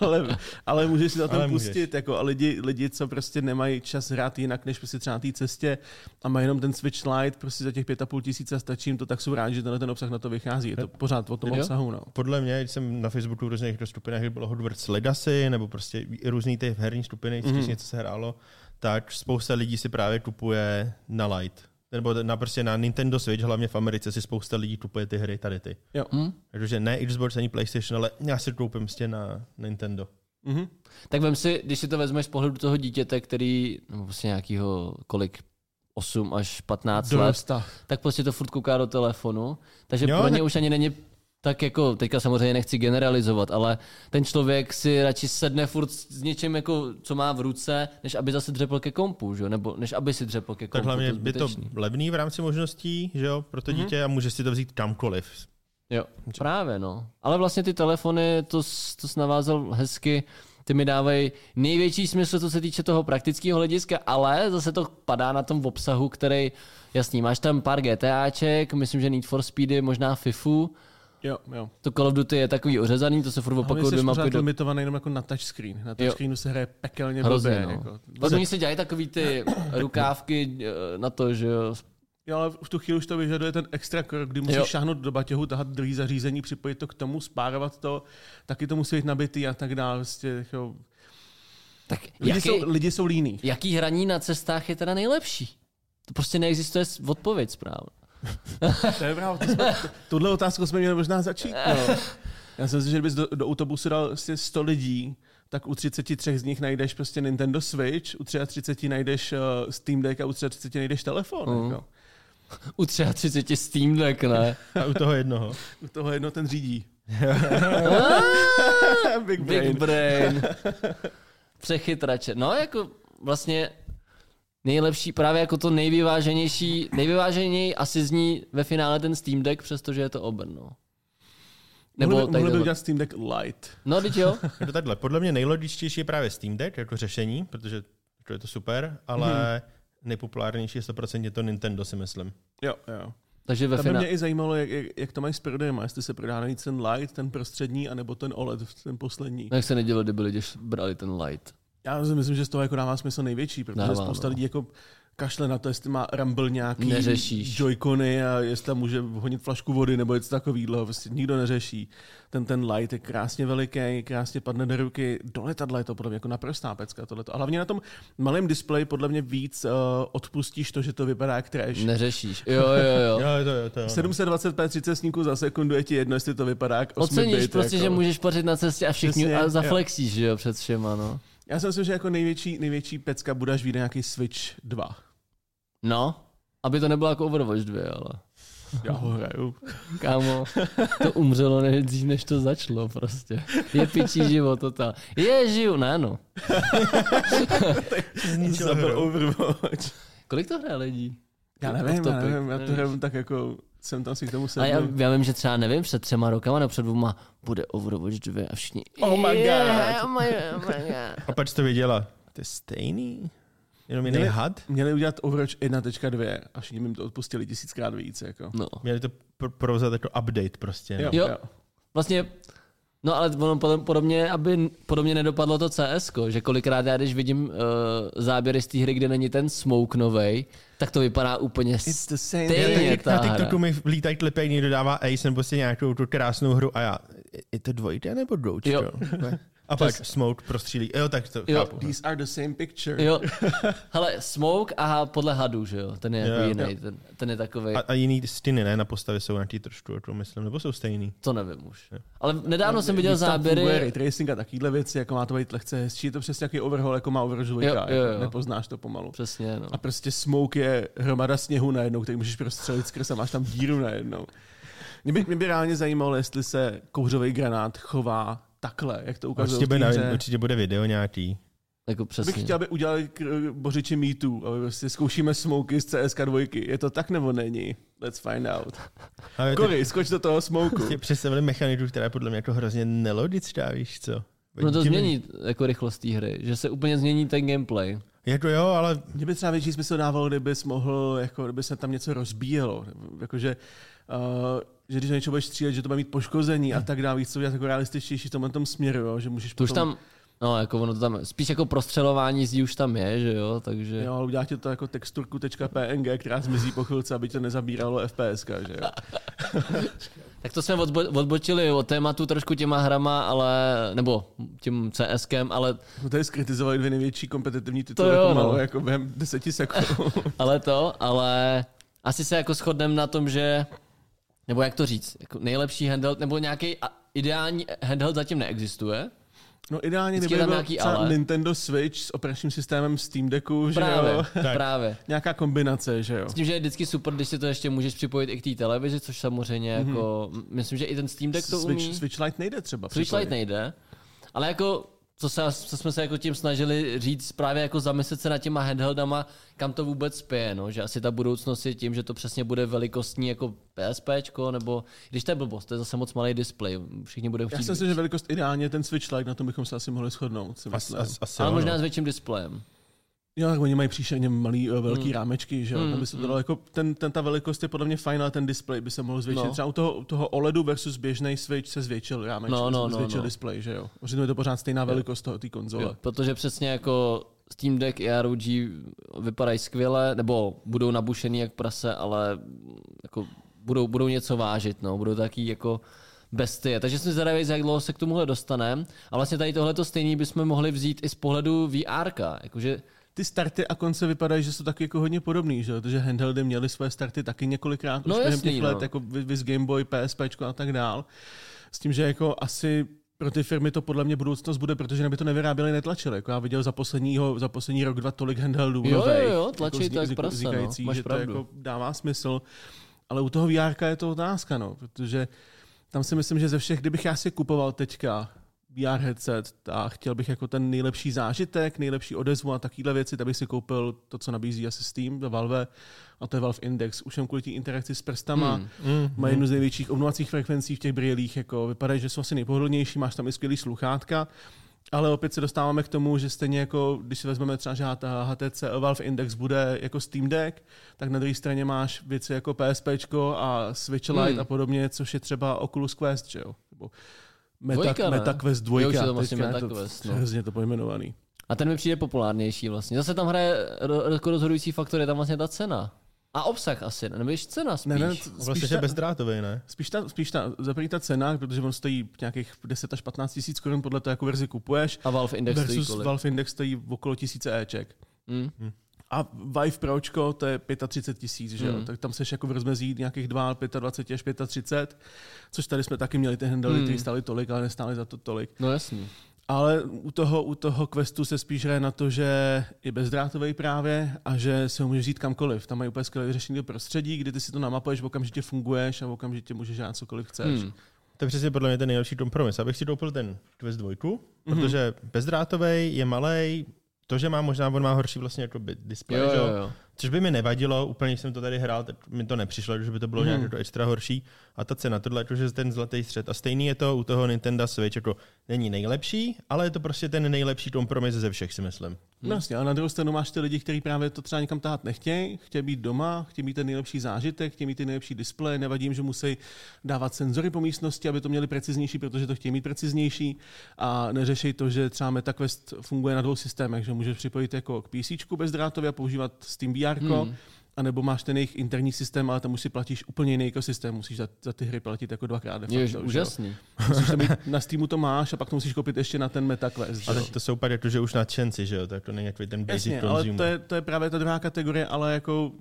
ale, ale můžeš si na tom pustit. Jako, a lidi, lidi, co prostě nemají čas hrát jinak, než prostě třeba na té cestě a mají jenom ten Switch Lite prostě za těch pět a půl tisíce stačí jim to, tak jsou rádi, že tenhle ten obsah na to vychází. Je to pořád o tom jo? obsahu. No. Podle mě, když jsem na Facebooku v různých skupinách, kde bylo Hogwarts Legacy nebo prostě různý ty herní skupiny, když mm. něco se hrálo, tak spousta lidí si právě kupuje na Lite. Nebo na, prostě na Nintendo Switch, hlavně v Americe, si spousta lidí kupuje ty hry tady ty. Jo. Mm. Takže ne Xbox ani PlayStation, ale já si koupím stě na Nintendo. Mm-hmm. Tak vem si, když si to vezmeš z pohledu toho dítěte, který, nebo prostě nějakýho kolik, osm až patnáct do let, sta. Tak prostě to furt kouká do telefonu. Takže jo, pro ně tak... už ani není tak jako, teďka samozřejmě nechci generalizovat, ale ten člověk si radši sedne furt s něčím, jako, co má v ruce, než aby zase dřepl ke kompu, že? Nebo než aby si dřepl ke kompu. Tak hlavně by to levný v rámci možností, že jo, pro to mm-hmm. dítě a může si to vzít kamkoliv. Jo, právě no. Ale vlastně ty telefony, to, to jsi navázal hezky, ty mi dávají největší smysl, co se týče toho praktického hlediska, ale zase to padá na tom obsahu, který, jasný, máš tam pár GTAček, myslím, že Need for Speedy, možná Fifu. Jo, jo. To Call of Duty je takový ořezaný, to se furt opakuje dvěma pět. Ale jsi limitovaný jenom jako na touchscreen. Na touchscreenu se hraje pekelně blbě. No. Jako. Vlastně oni se dělají takový ty rukávky na to, že jo. Jo, ale v tu chvíli už to vyžaduje ten extra krok, kdy musíš jo. šáhnout do baťohu, tahat druhý zařízení, připojit to k tomu, spárovat to, taky to musí být nabitý a tak dále. Vlastně, jo. Tak lidi, jaký, jsou, lidi jsou líní. Jaký hraní na cestách je teda nejlepší? To prostě neexistuje odpověď správně. To je pravda, tuhle otázku jsme měli možná začít. No. Já jsem si, že kdybys do, do autobusu dal vlastně sto lidí, tak u třicet tři z nich najdeš prostě Nintendo Switch, u třicet tři najdeš uh, Steam Deck a u třicet tři najdeš telefon. Mm. Jako. U třicet tři Steam Deck, ne? A u toho jednoho. U toho jednoho ten řídí. Big brain. Big brain. Přechytrače. No jako vlastně... Nejlepší, právě jako to nejvyváženější, nejvyváženěji asi zní ve finále ten Steam Deck, přestože je to obrno. Nebo by udělat Steam Deck Lite. No, teď jo. To takhle. Podle mě nejlogičtější je právě Steam Deck jako řešení, protože to je to super, ale hmm. nejpopulárnější je sto procent je to Nintendo, si myslím. Jo, jo. Takže ve finále. Mě i zajímalo, jak, jak, jak to mají s prodejem, jestli se prodá nejvíc ten Lite, ten prostřední, anebo ten O L E D, ten poslední. Tak se nedělo, kdyby lidi brali ten Lite. Já myslím, že z toho jako dává smysl největší, protože dává, spousta no. lidí jako kašle na to, jestli má Rumble nějaký neřešíš. Joy-Cony a jestli tam může honit flašku vody nebo něco takového, vlastně nikdo neřeší. Ten ten light je krásně veliký, krásně padne do ruky, do letadla je to podle mě jako naprostá pecka tohleto. A hlavně na tom malém displeji podle mě víc uh, odpustíš to, že to vypadá jak trash. Neřešíš. Jo, jo, jo. jo, to, jo, to, jo. sedm set dvacet p třicet snímků za sekundu je ti jedno, jestli to vypadá jak osm bit. Oceníš prostě, jako... že můžeš pařit na cestě a všichni a zaflexíš, jo. jo, před všema, no. Já si myslím, že jako největší, největší pecka bude, až vyjde nějaký Switch dva. No, aby to nebylo jako Overwatch dva, ale... Já ho hraju. Kámo, to umřelo dřív, než to začalo prostě. Je pičí život total. Je, žiju, ne, no. Zničil byl Overwatch. Kolik to hraje lidí? Já nevím, já nevím, já to hraju tak jako... Jsem tam si k tomu sedl. Já, já vím, že třeba nevím, před třema rokama nebo před dvouma bude Overwatch dva a všichni. Oh my god. Yeah, oh my, oh my god. A pač to věděla. To je stejný? Jenom jiný měli, had? Měli udělat Overwatch jedna tečka dva a všichni jim to odpustili tisíckrát víc. Jako. No. Měli to provozat jako update prostě. Jo, jo. jo. Vlastně, no ale ono podobně, aby podobně nedopadlo to C S ko, že kolikrát já, když vidím uh, záběry z té hry, kde není ten smoke novej, tak to vypadá úplně stejně. Na TikToku mi lítají klipy, jak někdo dává Ace nebo si nějakou tu krásnou hru a já, je to dvojité nebo dvoučko? A pak smoke prostřílí. Jo, tak to jo. chápu. These are the same picture. Jo. Hele, smoke a podle hadu, že jo? Ten je jo, jako jiný, ten, ten je takovej. A, a jiný stiny, ne? Na postavě jsou nějaký trošku, jako myslím, nebo jsou stejný? To nevím už. Jo. Ale nedávno no, jsem viděl záběry. Tam funguje tracing a takovýhle věci, jako má to být lehce hezčí, to přesně jaký overhaul, jako má Overwatch dva, jako nepoznáš to pomalu. Přesně, no. A prostě smoke je hromada sněhu najednou, který můžeš prostřelit skrz a máš tam díru najednou. Mě by, mě by reálně zajímalo, jestli se kouřový granát chová takhle, jak to ukazují určitě, bude, určitě bude video nějaký. Jako přesně. Bych chtěl, aby udělali bořiči mýtů, aby prostě zkoušíme smoky z C S ka dva. Je to tak nebo není? Let's find out. Kory, skoč do toho smoku. Jste představili mechaniku, která je podle mě jako hrozně nelogická, víš co? No to změní jako rychlost té hry, že se úplně změní ten gameplay. Jako jo, ale... Mě by třeba větší smysl dávalo, kdybys mohl, jako kdyby se tam něco rozbíjelo. Jakože... Uh, že když něčeho budeš střílet, že to bude mít poškození a tak dále, víš co, dělat jako realističtější v tomhle tom směru, jo, že můžeš to potom... Už tam, no jako ono to tam, spíš jako prostřelování zdí už tam je, že jo, takže... Jo, ale udělá tě to jako texturku.png, která zmizí po chvilce, aby tě nezabíralo FPSka, že jo. Tak to jsme odbo- odbočili od tématu trošku těma hrama, ale, nebo tím CSkem, ale... No tady skritizovali dvě největší kompetitivní tituly jako pomalu, no. jako během deseti sekund. Ale to, ale asi se jako shodneme na tom, že... Nebo jak to říct, jako nejlepší handheld, nebo nějaký ideální handheld zatím neexistuje. No ideálně kdyby byl ale. Nintendo Switch s operačním systémem Steam Decku, právě, že jo? Tak. Právě. Nějaká kombinace, že jo? S tím, že je vždycky super, když si to ještě můžeš připojit i k té televizi, což samozřejmě mm-hmm. jako, myslím, že i ten Steam Deck to umí. Switch, Switch Lite nejde třeba. Switch Lite nejde, ale jako co, se, co jsme se jako tím snažili říct, právě jako zamyslet se nad těma handheldama, kam to vůbec spěje, no? Že asi ta budoucnost je tím, že to přesně bude velikostní jako PSPčko, nebo když to je blbost, to je zase moc malý displej, všichni budou chtít. Já si myslím, že velikost ideálně ten Switch Lite, na tom bychom se asi mohli shodnout. As, as, as, Ale jo, možná no. s větším displejem. Jo, tak oni mají příšerně malý, velký mm. rámečky, že jo, mm, tam by se to dalo, mm. jako ten, ten, ta velikost je podle mě fajn, ale ten displej by se mohl zvětšit, no. Třeba u toho, toho OLEDu versus běžnej Switch se zvětšil rámeček, no, no, se zvětšil no, no. displej, že jo, protože je to pořád stejná velikost toho té konzole. Jo, protože přesně jako Steam Deck i R O G vypadají skvěle, nebo budou nabušený jak prase, ale jako budou, budou něco vážit, no, budou taky jako bestie. Takže jsme zadaví, jak dlouho se k tomuhle dostaneme, a vlastně tady tohleto stejný bychom mohli vzít i z pohledu VRka, jakože ty starty a konce vypadají, že jsou taky jako hodně podobný, že? Protože handheldy měly své starty taky několikrát, no už během těch no. let, jako vys Game Boy, PSPčko a tak dál. S tím, že jako asi pro ty firmy to podle mě budoucnost bude, protože neby to nevyráběli, netlačili. Jako já viděl za, posledního, za poslední rok, dva tolik handheldů. Jo, novej, jo, jo, tlačí jako tak prase, no. Máš že pravdu. To jako dává smysl. Ale u toho VRka je to otázka, no. Protože tam si myslím, že ze všech, kdybych já si kupoval teďka V R headset a chtěl bych jako ten nejlepší zážitek, nejlepší odezvu a takovéhle věci, tak bych si koupil to, co nabízí asi Steam, Valve, a to je Valve Index. Už jen kvůli té interakci s prstama, mm, mm, mají jednu z největších obnovacích frekvencí v těch brýlích, jako vypadají, že jsou asi nejpohodlnější, máš tam i skvělý sluchátka, ale opět se dostáváme k tomu, že stejně jako, když si vezmeme třeba, že H T C Valve Index bude jako Steam Deck, tak na druhé straně máš věci jako PSPčko a Switch Lite mm. a podobně, což je třeba Oculus Quest, že jo? Meta, Meta Quest dva. Jo, už to vlastně Meta Quest. To, no. to pojmenovaný. A ten mi přijde populárnější vlastně. Zase tam hraje rozhodující faktor, je tam vlastně ta cena. A obsah asi, nebo ještě cena spíš. Ne, ne, spíš vlastně ta, bezdrátový, ne? Spíš ta, spíš ta, zaprý ta cena, protože on stojí nějakých deset až patnáct tisíc korun, podle toho, jakou verzi kupuješ. A Valve Index stojí kolik? Valve Index stojí okolo tisíce éček. Mm. Mm. A Vive Pročko, to je třicet pět tisíc, že jo? Mm. Tak tam seš jako v rozmezí nějakých dvacet dva, dvacet pět až třicet pět, což tady jsme taky měli ty handely, které mm. stály tolik, ale nestály za to tolik. No jasný. Ale u toho, u toho questu se spíš hraje na to, že je bezdrátový právě a že se ho můžeš vzít kamkoliv. Tam mají úplně skvělé vyřešené prostředí, kdy ty si to namapuješ, okamžitě funguješ a okamžitě můžeš hrát cokoliv chceš. Mm. To je přesně podle mě ten nejlepší kompromis. Abych si doupil ten Quest dva, mm-hmm. protože bezdrátový je malej. To, že má možná, on má horší vlastně jako display, jo, jo, jo. což by mi nevadilo, úplně když jsem to tady hrál, tak mi to nepřišlo, že by to bylo hmm. nějak jako extra horší. A ta cena, tohle jakože ten zlatý střed. A stejný je to u toho Nintendo Switch, jako není nejlepší, ale je to prostě ten nejlepší kompromis ze všech, si myslím. Hmm. Vlastně, ale na druhou stranu máš ty lidi, kteří právě to třeba nikam tahat nechtějí, chtějí být doma, chtějí mít ten nejlepší zážitek, chtějí mít ten nejlepší displej, nevadím, že musí dávat senzory po místnosti, aby to měli preciznější, protože to chtějí mít preciznější, a neřeší to, že třeba Meta Quest funguje na dvou systémech, že můžeš připojit jako k PCčku bezdrátově a používat Steam VRko, hmm. anebo máš ten jejich interní systém, ale tam už si platíš úplně jiný ekosystém, musíš za, za ty hry platit jako dvakrát. Je úžasný. Musíš to mít, na Steamu to máš a pak to musíš koupit ještě na ten Meta Quest. Ale to jsou pak jako, že už nadšenci, že jo, tak to není jako ten basic consumer. Ale to je, to je právě ta druhá kategorie, ale jako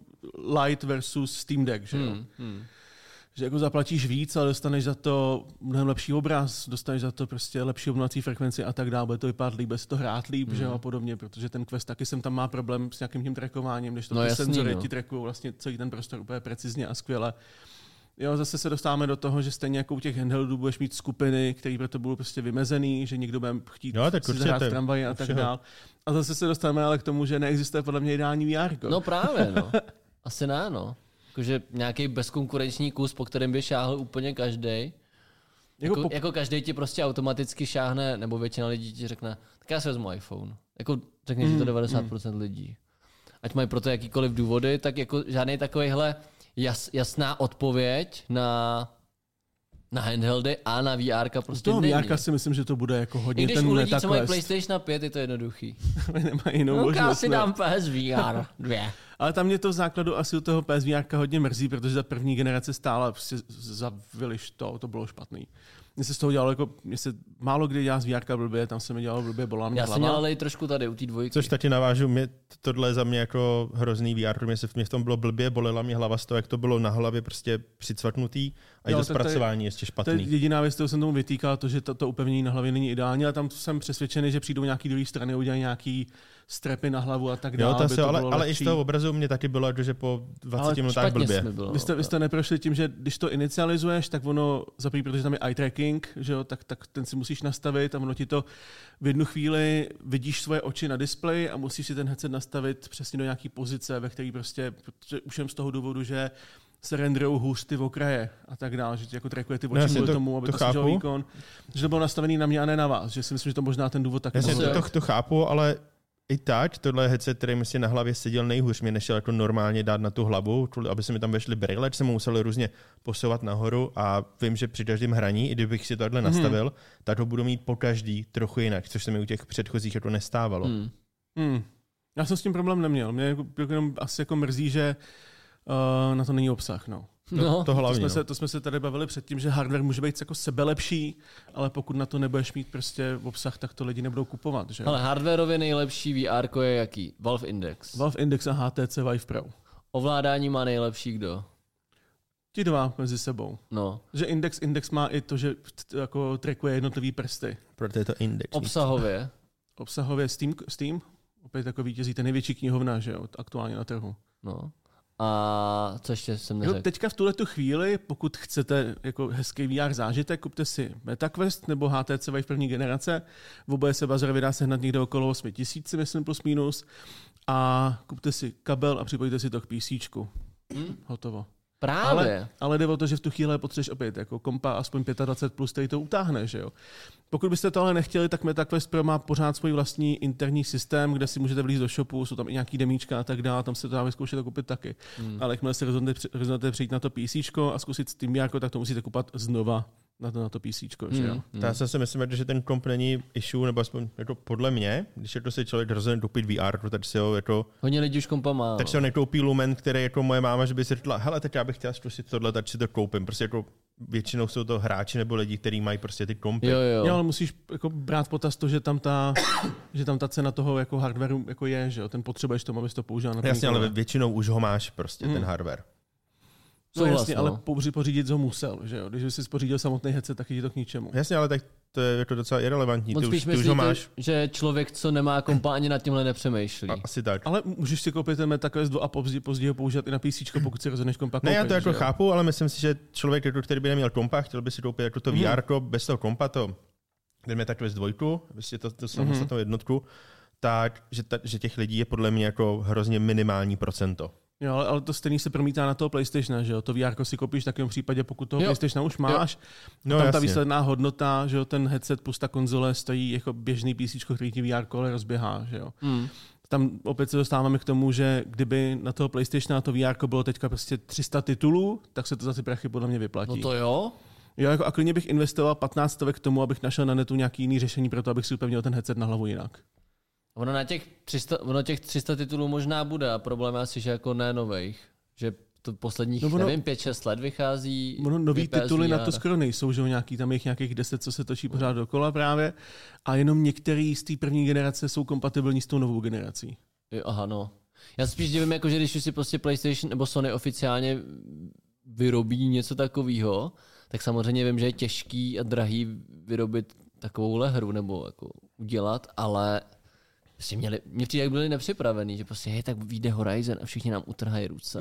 Lite versus Steam Deck, že jo. Hmm. Hmm. Že jako zaplatíš víc, ale dostaneš za to mnohem lepší obraz, dostaneš za to prostě lepší obnovací frekvenci a tak dále, bude to vypadat líp, bude se to hrát líp, mm. že a podobně, protože ten Quest taky sem tam má problém s nějakým tím trackováním, když to no ty jasný, senzory no. ti trackujou vlastně celý ten prostor úplně precizně a skvěle. Jo, zase se dostáváme do toho, že stejně jako u těch handheldů budeš mít skupiny, které proto budou prostě vymezený, že někdo bude chtít jo, si zahrát v tramvaji a tak dále. A zase se dostáváme ale k tomu, že neexistuje podle mě ideální V R ko. No právě, no. Asi ne, no. Jakože nějaký bezkonkurenční kus, po kterém by šáhl úplně každý. Jako, jako, po... jako každý ti prostě automaticky šáhne, nebo většina lidí ti řekne, tak já si vezmu iPhone. Jako řekne mm, ti to devadesát procent mm. lidí. Ať mají pro to jakýkoliv důvody, tak jako žádnej takovejhle jas, jasná odpověď na... na handheldy a na V R ka prostě není. V R si myslím, že to bude jako hodně ten Meta Quest. I když u lidí, co mají PlayStation pět, je to jednoduchý. Nemají jinou no, možnost. Já si dám P S V R dvě. Ale tam mě to v základu asi u toho P S V R ka hodně mrzí, protože ta první generace stála prostě za vyliš to, to bylo špatný. Mně se z toho dělalo jako, mně se málo kdy dělá z V R ka blbě, tam se mi dělalo blbě, bolá mě hlava. Já jsem dělal i trošku tady u té dvojky. Což taky navážu, mě tohle za mě jako hrozný V R, mě se mě v tom bylo blbě, bolela mě hlava z toho, jak to bylo na hlavě prostě přicvaknutý a jo, i to zpracování je ještě špatný. To je jediná věc, kterou jsem tomu vytýkal, to, že to, to upevnění na hlavě není ideální, ale tam jsem přesvědčený, že přijdou nějaký druhé strany a udělají nějaký strepy na hlavu a tak dále. Jo, to ale, ale i z toho obrazu mě taky bylo, že po dvaceti minutách blbě. Bylo, vy jste, vy jste neprošli tím, že když to inicializuješ, tak ono zaprý, protože tam je eye tracking, že jo, tak, tak ten si musíš nastavit a ono ti to v jednu chvíli vidíš svoje oči na displeji a musíš si ten headset nastavit přesně do nějaký pozice, ve který prostě, už jen z toho důvodu, že se renderujou hůř ty okraje a tak dále, že jako trackuje ty oči kvůli tomu, aby to, to snižoval výkon. Že to bylo nastavený na mě a ne na vás, že si myslím, že to možná ten důvod taky. Já to, to chápu, ale i tak, tohle headset, který mi si na hlavě seděl nejhůř, mi nešel jako normálně dát na tu hlavu, aby se mi tam vešly brýle, že jsem musel různě posouvat nahoru a vím, že při každém hraní, i kdybych si tohle hmm. nastavil, tak ho budu mít po každý trochu jinak, což se mi u těch předchozích jako nestávalo. Hmm. Hmm. Já jsem s tím problém neměl. Mě asi jako mrzí, že Uh, na to není obsah, no. To, no. to hlavně. To jsme, no. se, to jsme se tady bavili předtím, že hardware může být jako sebelepší, ale pokud na to nebudeš mít prostě obsah, tak to lidi nebudou kupovat, že? Ale hardwareově nejlepší V R ko je jaký? Valve Index. Valve Index a H T C Vive Pro. Ovládání má nejlepší kdo? Ti dva mezi sebou. No. Že Index Index má i to, že jako trackuje jednotlivý prsty. Proto je to Index. Obsahově? Obsahově Steam, Steam? Opět jako vítězí, ten největší knihovna, že jo, aktuálně na trhu. No. A co ještě jsem neřekl? Jo, teďka v tuhletu chvíli, pokud chcete jako hezký V R zážitek, kupte si Meta Quest nebo H T C Vive první generace. V oboje se bazarově dá sehnat někde okolo osm tisíc, myslím, plus minus. A kupte si kabel a připojíte si to k PCčku. Hmm? Hotovo. Právě. Ale, ale jde o to, že v tu chvíli potřebuješ opět jako kompa aspoň dvacet pět plus, který to utáhne, že jo. Pokud byste to ale nechtěli, tak Meta Quest Pro má pořád svůj vlastní interní systém, kde si můžete vlízt do shopu, jsou tam i nějaký demíčka a tak dále, tam se to dá vyzkoušet a koupit taky. Hmm. Ale jakmile se rozhodnete, rozhodnete přijít na to PCčko a zkusit s tím V R ko, tak to musíte kupat znova na to, na to PCčko, hmm. že jo. Hmm. Já si myslím, že ten komp není issue, nebo aspoň jako podle mě, když jako si člověk rozhodne koupit V R, tak si ho jako... Hodně lidí už kompa má. Tak si ho nekoupí Lumen, který jako moje máma, že by si řekla, hele, teď já bych chtěla zkusit tohle, tak si to koupím. Prostě jako většinou jsou to hráči nebo lidi, kteří mají prostě ty kompy. Jo, jo. Jo, ale musíš jako brát potaz to, že tam ta, že tam ta cena toho jako hardwareu jako je, že jo, ten potřebuješ tomu, abys to použil. Na jasně, ale většinou už ho máš prostě hmm. ten hardware. No jasně, ale pořídit ho musel, že jo? Když jsi pořídil samotný headset, tak je to k ničemu. Jasně, ale tak to je jako docela irelevantní. Moc ty už, myslíte, ty už ho máš. Že člověk, co nemá kompa, ani nad tímhle nepřemýšlí. A, asi tak. Ale můžeš si koupit ten Metaquest dva a později, později ho použít i na P C, pokud si rozhodneš kompa koupit. Ne, já to jako chápu, ale myslím si, že člověk, který by neměl kompa, chtěl by si koupit jako to hmm. V R ko, bez toho kompa, to ten Metaquest dva, vlastně to, to samostatnou hmm. jednotku, tak že, ta, že těch lidí je podle mě jako hrozně minimální procento. Jo, ale, ale to stejný se promítá na toho PlayStationa, že jo? To V R ko si koupíš v takovém případě, pokud toho jo. PlayStationa už máš. No, tam jasně. Ta výsledná hodnota, že jo, ten headset plus ta konzole stojí jako běžný písíčko, který ti V R ko rozběhá, že jo. Mm. Tam opět se dostáváme k tomu, že kdyby na toho PlayStationa to V R ko bylo teďka prostě tři sta titulů, tak se to za ty prachy podle mě vyplatí. No to jo. Jo, jako a klidně bych investoval patnáct stovek k tomu, abych našel na netu nějaký jiný řešení pro to, abych si upevnil ten headset na hlavu jinak. Ono na těch tři sta, ono těch tři sta titulů možná bude a problém asi, že jako ne novejch. Že to posledních, no ono, nevím, pět šest let vychází. Ono nový tituly na to skoro nejsou, že nějaký, tam je nějakých deset, co se točí pořád dokola právě. A jenom některý z té první generace jsou kompatibilní s tou novou generací. Aha, no. Já spíš divím, jako, že když si prostě PlayStation nebo Sony oficiálně vyrobí něco takového, tak samozřejmě vím, že je těžký a drahý vyrobit takovouhle hru nebo jako udělat, ale... Prostě měli, mě přijde, jak byli nepřipravený, že prostě hej, tak vyjde Horizon a všichni nám utrhají ruce.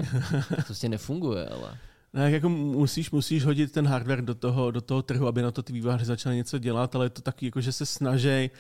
To prostě nefunguje, ale... No, tak jako musíš, musíš hodit ten hardware do toho, do toho trhu, aby na to ty vývojáři začali něco dělat, ale je to taky jako, že se snaží,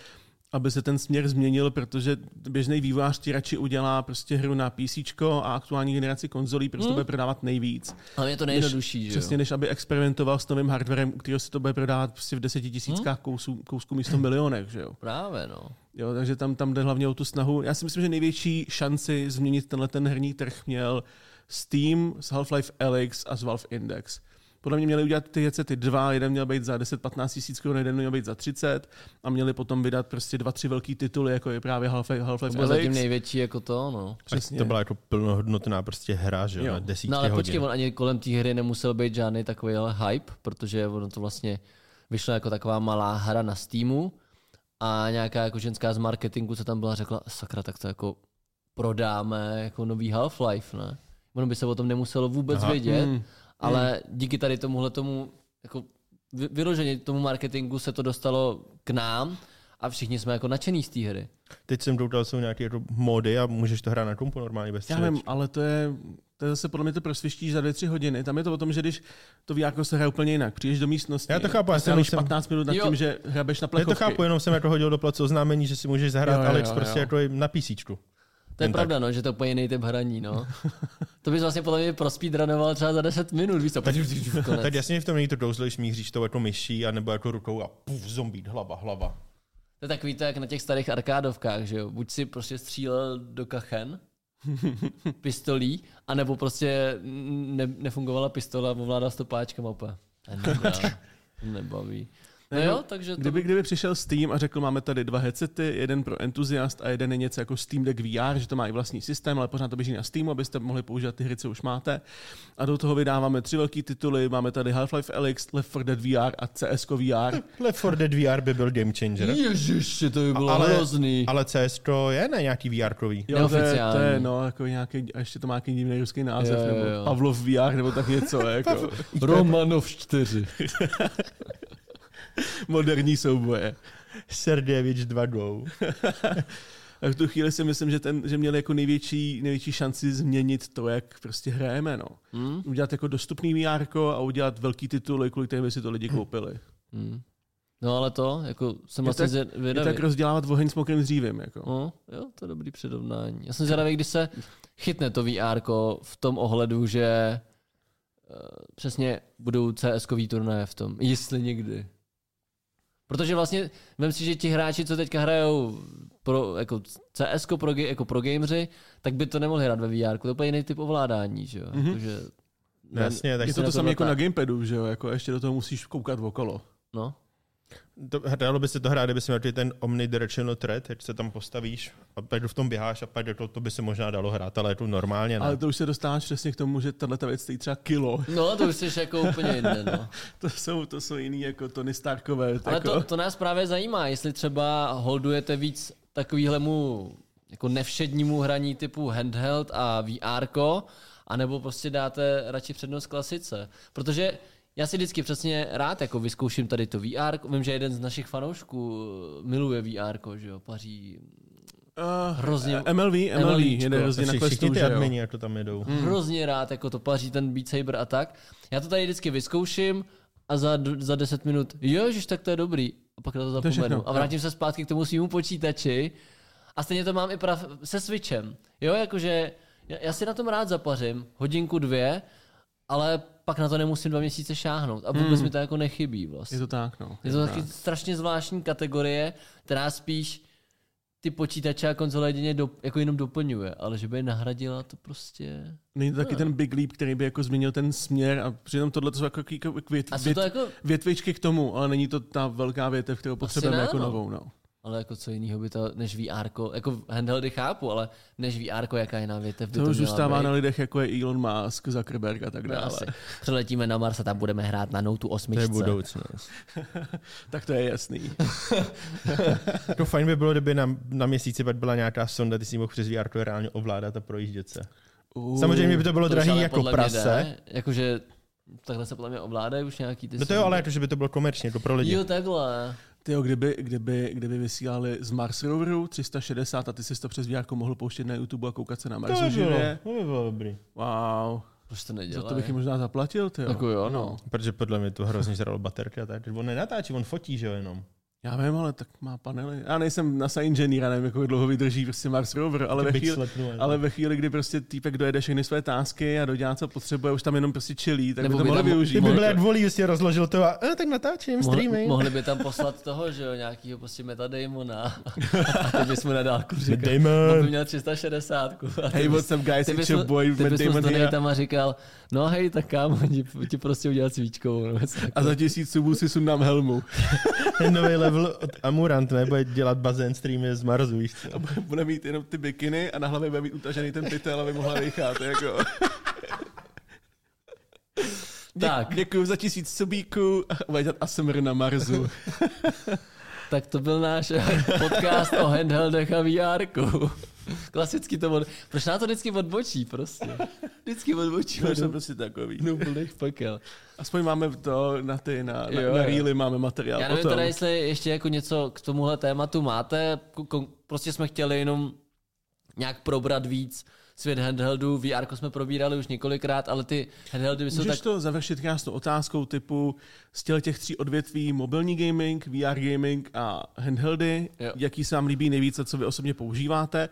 aby se ten směr změnil, protože běžný vývojář ti radši udělá prostě hru na PCčko a aktuální generaci konzolí, protože hmm. to bude prodávat nejvíc. Ale je to nejjednodušší, než, že jo? Přesně, než aby experimentoval s novým hardwarem, kterého se to bude prodávat prostě v deseti tisíckách hmm. kousů, kousků místo milionech, že jo? Právě, no. Jo, takže tam, tam jde hlavně o tu snahu. Já si myslím, že největší šanci změnit tenhle ten herní trh měl Steam, z Half-Life Alyx a z Valve Index. Podle mě měli udělat ty headsety dva, jeden měl být za deset patnáct tisíc korun, jeden měl být za třicet a měli potom vydat prostě dva, tři velký tituly, jako je právě Half-Life Alyx. To byl zatím největší jako to, no. Přesně. To byla jako plnohodnotná prostě hra, že jo, desítky hodin. No ale počkej, on ani kolem té hry nemusel být žádný takový hype, protože ono to vlastně vyšlo jako taková malá hra na Steamu a nějaká jako ženská z marketingu, co tam byla, řekla, sakra, tak to jako prodáme jako nový Half-Life, ne? Ono by se o tom nemuselo vůbec Aha. vědět. Hmm. Ale díky tady tomuhle tomu, jako vyloženě tomu marketingu se to dostalo k nám a všichni jsme jako nadšený z té hry. Teď jsem doufal, jsou nějaké jako mody a můžeš to hrát na kompu normálně bez střílečky. Já vím, ale to je... To je zase podle mě to prosvištíš za dvě, tři hodiny. Tam je to o tom, že když to výjáko se hraje úplně jinak. Přijdeš do místnosti. Já to chápu, já jsem patnáct minut nad tím, jo. Že hrabeš na plechovky. Já to chápu, jenom jsem jako hodil do placu oznámení, že si můžeš zahrát jo, jo, Alyx jo, jo. prostě jako na písíčku. To je pravda, no, že to je úplně jiný typ hraní. No. To bys vlastně podle mě prospeedrunoval třeba za deset minut. Víš, tak, tak jasně v tom není to kouzlíš, míříš to jako myší, anebo jako rukou a puf, zombík, hlava, hlava. To je takový to, jak na těch starých arkádovkách, že jo. Buď si prostě střílel do kachen, pistolí, anebo prostě ne, nefungovala pistola, ovládal s to páčkem opa. Nebaví. No jo, takže to... kdyby, kdyby přišel Steam a řekl, máme tady dva headsety, jeden pro entuziast a jeden je něco jako Steam Deck V R, že to má i vlastní systém, ale pořád to běží na Steamu, abyste mohli používat ty hry, co už máte. A do toho vydáváme tři velký tituly, máme tady Half-Life Alyx, Left four Dead V R a C S K O V R. Left four Dead V R by byl game changer. Ježiši, to by bylo ale, hrozný. Ale C S K O je na nějaký V R-kový. Jo, to je, to je no, jako nějaký, a ještě to má nějaký divný ruský název, jo, jo, jo. Nebo Pavlov V R, nebo tak něco. Jako. Romanov čtyři. Moderní souboje. Serdevič dva Go. A v tu chvíli si myslím, že, ten, že měli jako největší, největší šanci změnit to, jak prostě hrajeme. No. Hmm? Udělat jako dostupný V R ko a udělat velký tituly, kvůli kterým by si to lidi koupili. Hmm. No ale to, jako jsem vlastně zvědavý. Je tak rozdělávat oheň s mokrým dřívím. Jako. No, jo, to je dobrý předovnání. Já jsem zvědavý, když se chytne to V R ko v tom ohledu, že uh, přesně budou C S kový turnaje v tom. Jestli někdy. Protože vlastně, vem si, že ti hráči, co teďka hrajou pro, jako C S ko pro, jako pro gameři, tak by to nemohli hrát ve V R ku. To je úplně jiný typ ovládání, že jo? Mm-hmm. Jakože, ne, jasně, tak je to to samé jako na gamepadu, že jo? Jako ještě do toho musíš koukat okolo. No. To, hrálo by se to hrát, kdyby si měl ten omnidirectional thread, jak se tam postavíš a pak v tom běháš a pak to, to by se možná dalo hrát, ale to normálně ne. Ale to už se dostáváš přesně k tomu, že tato věc stojí třeba kilo. No, to už jsi jako úplně jiné. No. to, jsou, to jsou jiný jako Tony Starkové. Ale jako... to, to nás právě zajímá, jestli třeba holdujete víc takovýhlemu jako nevšednímu hraní typu handheld a V R ko, anebo prostě dáte radši přednost klasice. Protože já si vždycky přesně rád jako vyzkouším tady to V R ko. Vím, že jeden z našich fanoušků miluje V R ko, že jo, paří hrozně... Uh, M L V, M L V, jede hrozně na questu, že admini, jako tam jedou. Hmm. Hrozně rád jako to paří ten Beat Saber a tak. Já to tady vždycky vyzkouším a za, za deset minut, jožiš, tak to je dobrý. A pak na to zapomenu to a vrátím se zpátky k tomu svýmu počítači. A stejně to mám i prav se Switchem. Jo, jakože já, já si na tom rád zapařím, hodinku, dvě, ale pak na to nemusím dva měsíce šáhnout. A vůbec mm. mi to jako nechybí vlastně. Je to tak, no. Je, je to taky tak. Strašně zvláštní kategorie, která spíš ty počítače a konzole jedině do, jako jenom doplňuje, ale že by je nahradila, to prostě... Není to taky no. ten big leap, který by jako změnil ten směr a přitom tohle to jsou jako, jako, vět, a vět, to jako větvičky k tomu, ale není to ta velká větev, kterou potřebujeme jako no. novou, no. Ale jako co jiného by to, než V R ko, jako handheldy chápu, ale než V R ko, jaká jiná větev by to, to měla zůstává být. Na lidech, jako je Elon Musk, Zuckerberg a tak dále. No, přiletíme na Mars a tam budeme hrát na Note osm. To je budoucnost. Tak to je jasný. To fajn by bylo, kdyby na, na měsíci byla nějaká sonda, ty si mohl přes V R ko reálně ovládat a projíždět se. Uh, Samozřejmě by to bylo to drahý jako prase. Jakože takhle se podle mě ovládají už nějaký ty no to jo, ale jakože by to bylo komerčně, jako pro lidi. Jo, takhle. Tyjo, kdyby, kdyby, kdyby vysílali z Mars roveru tři sta šedesát a ty jsi to přes V R ko mohl pouštět na YouTube a koukat se na Marsu živě. To by bylo dobrý. Wow. Proč to nedělají? To bych jim možná zaplatil, tyjo. Jako jo, no. Protože podle mě to hrozně žralo baterky a tak. On nenatáčí, on fotí, že jo, jenom. Já vím, ale tak má panely. Já nejsem NASA inženýr, nevím, jak dlouho vydrží prostě Mars rover, ale ve, chvíli, sletnu, ale ve chvíli, kdy prostě týpek dojede všechny své tásky a dodělá, co potřebuje, už tam jenom prostě čilí, tak nebo by to mohli využít. Kdyby byl volí, si rozložil to a eh, tak natáčím, streaming. Mohli by tam poslat toho, že jo, nějakýho prostě Metadamona. A ty bys mu nadálku říkal. On by měl tři sta šedesát. Hey, what's up guys, it's your boy Metadamon here. Tam a říkal, no hej, tak kámo, ti prostě udělat svíčkou. A za tisíc subů si sundám helmu. Od Amurant, nebo dělat bazén streamy z Marsu. A bude mít jenom ty bikiny a na hlavě bude mít utažený ten pytel, aby mohla dýchat. Jako. Tak. Děkuju za tisíc subíků a bude dělat A S M R na Marsu. Tak to byl náš podcast o handheldech a V R ku. Klasicky to od... Proč na to vždycky odbočí prostě? Vždycky odbočí. No, jsem prostě takový. No, blech, pakel. Aspoň máme to na ty, na, na, na reely máme materiál. Já nevím teda, jestli ještě jako něco k tomuhle tématu máte. Prostě jsme chtěli jenom nějak probrat víc svět handheldů. vé erko jsme probírali už několikrát, ale ty handheldy jsou tak... Můžeš to završit krásnou otázkou typu z těch tří odvětví mobilní gaming, vé er gaming a handheldy, jo. Jaký se vám líbí nejvíce, co vy osobně používáte.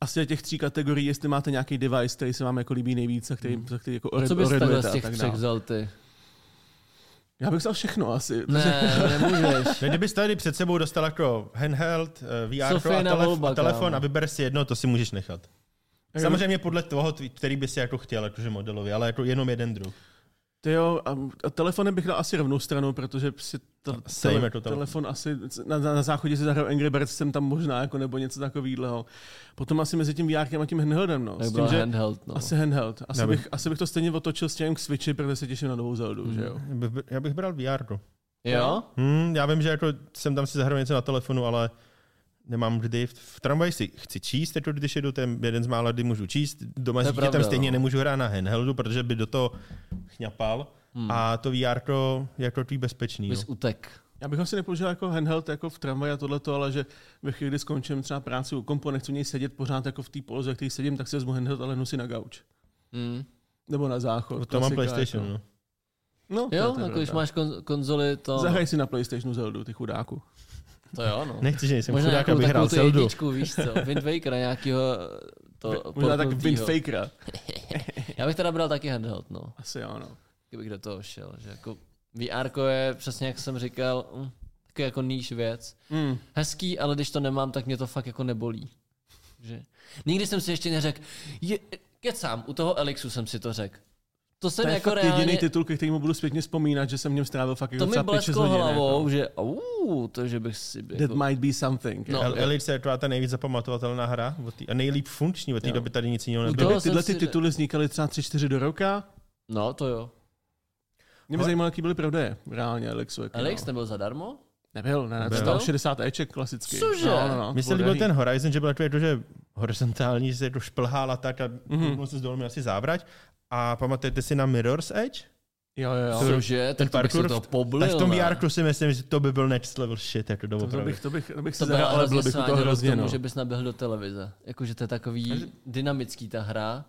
A z těch tří kategorií, jestli máte nějaký device, který se vám jako líbí nejvíce, který, hmm. který jako oredujete. A co bys takhle z těch třech vzal ty? Já bych vzal všechno asi. Ne, nemůžeš. Kdybys tady před sebou dostal jako handheld, vé erko a, telef- a telefon a vyber si jedno, to si můžeš nechat. Samozřejmě podle toho, který by si jako chtěl, jakože modelový, ale jako jenom jeden druh. Ty jo, a, a telefony bych dal asi rovnou stranu, protože si ta, tele, jako telefon asi, na, na záchodě si zahrál Angry Birds, jsem tam možná, jako, nebo něco takového. Potom asi mezi tím vé erkem a tím handheldem, no. S tím, že handheld, no. Asi handheld. Asi bych, asi bych to stejně otočil s tím k Switchi, protože se těším na novou Zeldu, hmm. že jo. Já bych bral vé erko. Jo? Hmm, já vím, že jako jsem tam si zahrál něco na telefonu, ale... Nemám kdy. V tramvaji si chci číst, jako když jedu, ten jeden z mála, kdy můžu číst. Doma s dítětem tam stejně nemůžu hrát na handheldu, protože by do toho chňapal. Hmm. A to vé erko je jako tvý bezpečný. Bys utek. Já bych asi nepoužil jako handheld jako v tramvaji a tohleto, ale že ve chvíli, kdy skončím třeba práci u kompo, nechci v něj sedět pořád jako v té poloze, ve který sedím, tak si vezmu handheld a lehnu si na gauč. Hmm. Nebo na záchod. To, to mám PlayStation. Jako. No. No, jo, jako když máš kon- konzoli, to... Zahraj si na PlayStationu Zeldu, ty chudáku. To jo, no. Nechci, že nejsem chudák, abych hrál Zeldu. Možná takovou jedničku, víš co, Wind Wakera nějakýho to... Možná tak Wind Fakera. Já bych teda bral taky handheld, no. Asi jo, no. Kdybych do toho šel, že jako vé erko je, přesně jak jsem říkal, hm, taky jako níž věc. Mm. Hezký, ale když to nemám, tak mě to fakt jako nebolí. Že? Nikdy jsem si ještě neřekl, je, kecám, u toho Alyxu jsem si to řekl. To, to je jako fakt reálně... jediný titul, ke kterému budu zpětně vzpomínat, že jsem v něm strávil fakt jako třeba pět šest hodin. To mi blesklo hlavou, jako. Že ouuu, to, že bych si... That jako... might be something. No, Alyx je ta nejvíc zapamatovatelná hra a nejlíp funkční, od té doby tady nic jiného nebylo. Tyhle ty tituly vznikaly třeba tři čtyři do roka. No, to jo. Mě by zajímalo, jaký byly prodeje reálně Alyxu. Alyx nebyl zadarmo? Nebyl, ne, to byl šedesát eček klasický. Cože? No, no, no, mně se líbil ten Horizon, že byl takový, že horizontální, že se šplhála tak a mohl se s dolmi asi závrať. A pamatujete si na Mirror's Edge? Jo, jo, jo. Cože, ten parkour, to poblil, tak v tom vé erku si myslím, že to by byl next level shit, jako doopravdy. To, to bych, to bych, to bych si zahrál, ale bylo bych to hrozně, tomu, no. Že bys naběhl do televize. Jakože to je takový dynamický ta hra.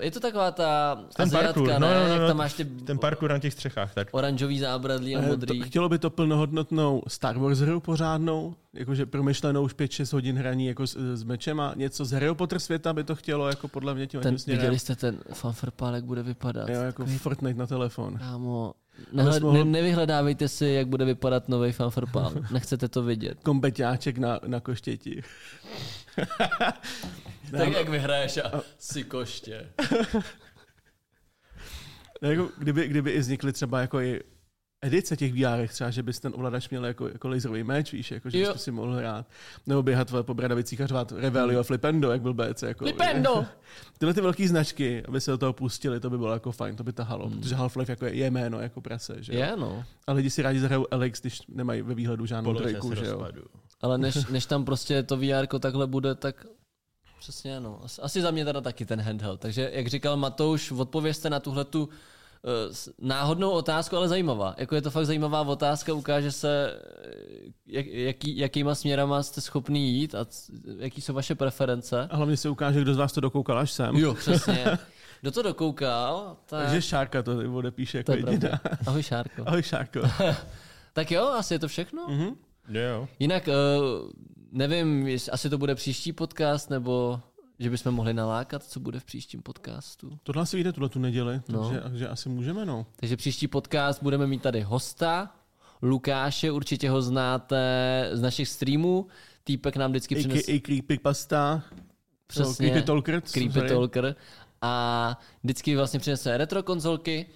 Je to taková ta ten aziatka, parkour, ne? No, no, no, jak tam máš ty... Ten parkour na těch střechách, tak. Oranžový zábradlí a modrý. To, chtělo by to plnohodnotnou Star Wars hru pořádnou, jakože promyšlenou už pět šest hodin hraní jako s, s mečem a něco z Harry Potter světa by to chtělo, jako podle mě tím ten, viděli jste ten fanfarpál, jak bude vypadat. Jo, jako takový... Fortnite na telefon. Kámo, nehled, ne, nevyhledávejte si, jak bude vypadat nový fanfarpál. Nechcete to vidět. Kombeťáček na, na koštěti. Tak jak vyhraješ a si koště. Jako, kdyby, kdyby i vznikly třeba jako i edice těch vé erek, třeba, že bys ten ovladač měl jako, jako laserový meč, víš, jako, že bys si mohl hrát. Nebo běhat po bradavicích a řvát Revelio a Flipendo, jak byl bé cé. Jako, Flipendo! Tyhle ty velké značky, aby se do toho pustili, to by bylo jako fajn, to by tahalo, hmm. protože Half-Life jako je jméno, jako prase, že jo? Je, no. A lidi si rádi zahrajou Alyx, když nemají ve výhledu žádnou Polož trojku, že jo? Ale než, než tam prostě to vé erko takhle bude, tak... Přesně, no. Asi za mě teda taky ten handheld. Takže, jak říkal Matouš, odpovězte na tuhletu uh, náhodnou otázku, ale zajímavá. Jako je to fakt zajímavá otázka, ukáže se, jak, jaký, jakýma směrama jste schopný jít a c- jaký jsou vaše preference. A hlavně se ukáže, kdo z vás to dokoukal až sem. Jo, přesně. Kdo to dokoukal, tak... Takže Šárka to odepíše jako jediná. Ahoj, Šárko. Ahoj, Šárko. Tak jo, asi je to všechno. Mm-hmm. Jo. Jinak... Uh, Nevím, jestli, asi to bude příští podcast, nebo že bychom mohli nalákat, co bude v příštím podcastu. Tohle asi vyjde tuhle tu neděli, takže no. Asi můžeme, no. Takže příští podcast budeme mít tady hosta, Lukáše, určitě ho znáte z našich streamů. Týpek nám vždycky přines... I Creepy Pasta. Přesně. Creepy Talker. Creepy Talker. A vždycky vlastně přinese retro konzolky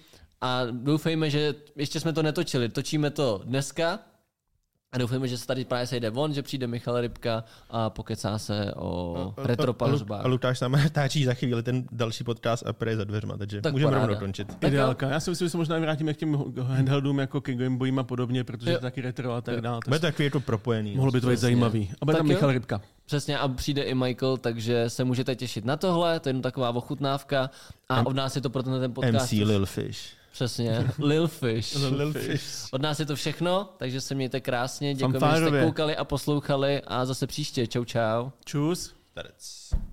a doufejme, že ještě jsme to netočili. Točíme to dneska. A doufáme, že se tady právě sejde von, že přijde Michal Rybka a pokecá se o retropalžbách. A Lukáš nám natáčí za chvíli ten další podcast a prý za dveřma, takže tak můžeme rovnou končit. Ideálka. Já si myslím, že se možná vrátíme k těm handheldům jako k Game Boyům a podobně, protože je taky retro a tak dále. Bude to takový jako propojený. Mohlo by to být zajímavý. A bude tam Michal Rybka. Přesně, a přijde i Michael, takže se můžete těšit na tohle, to je jenom taková ochutnávka a od nás je to pro ten podcast. M C Lil Fish. Přesně, Lil Fish. Lil Fish. Od nás je to všechno, takže se mějte krásně, děkujeme, že jste koukali a poslouchali a zase příště. Čau, čau. Čus. Tarec.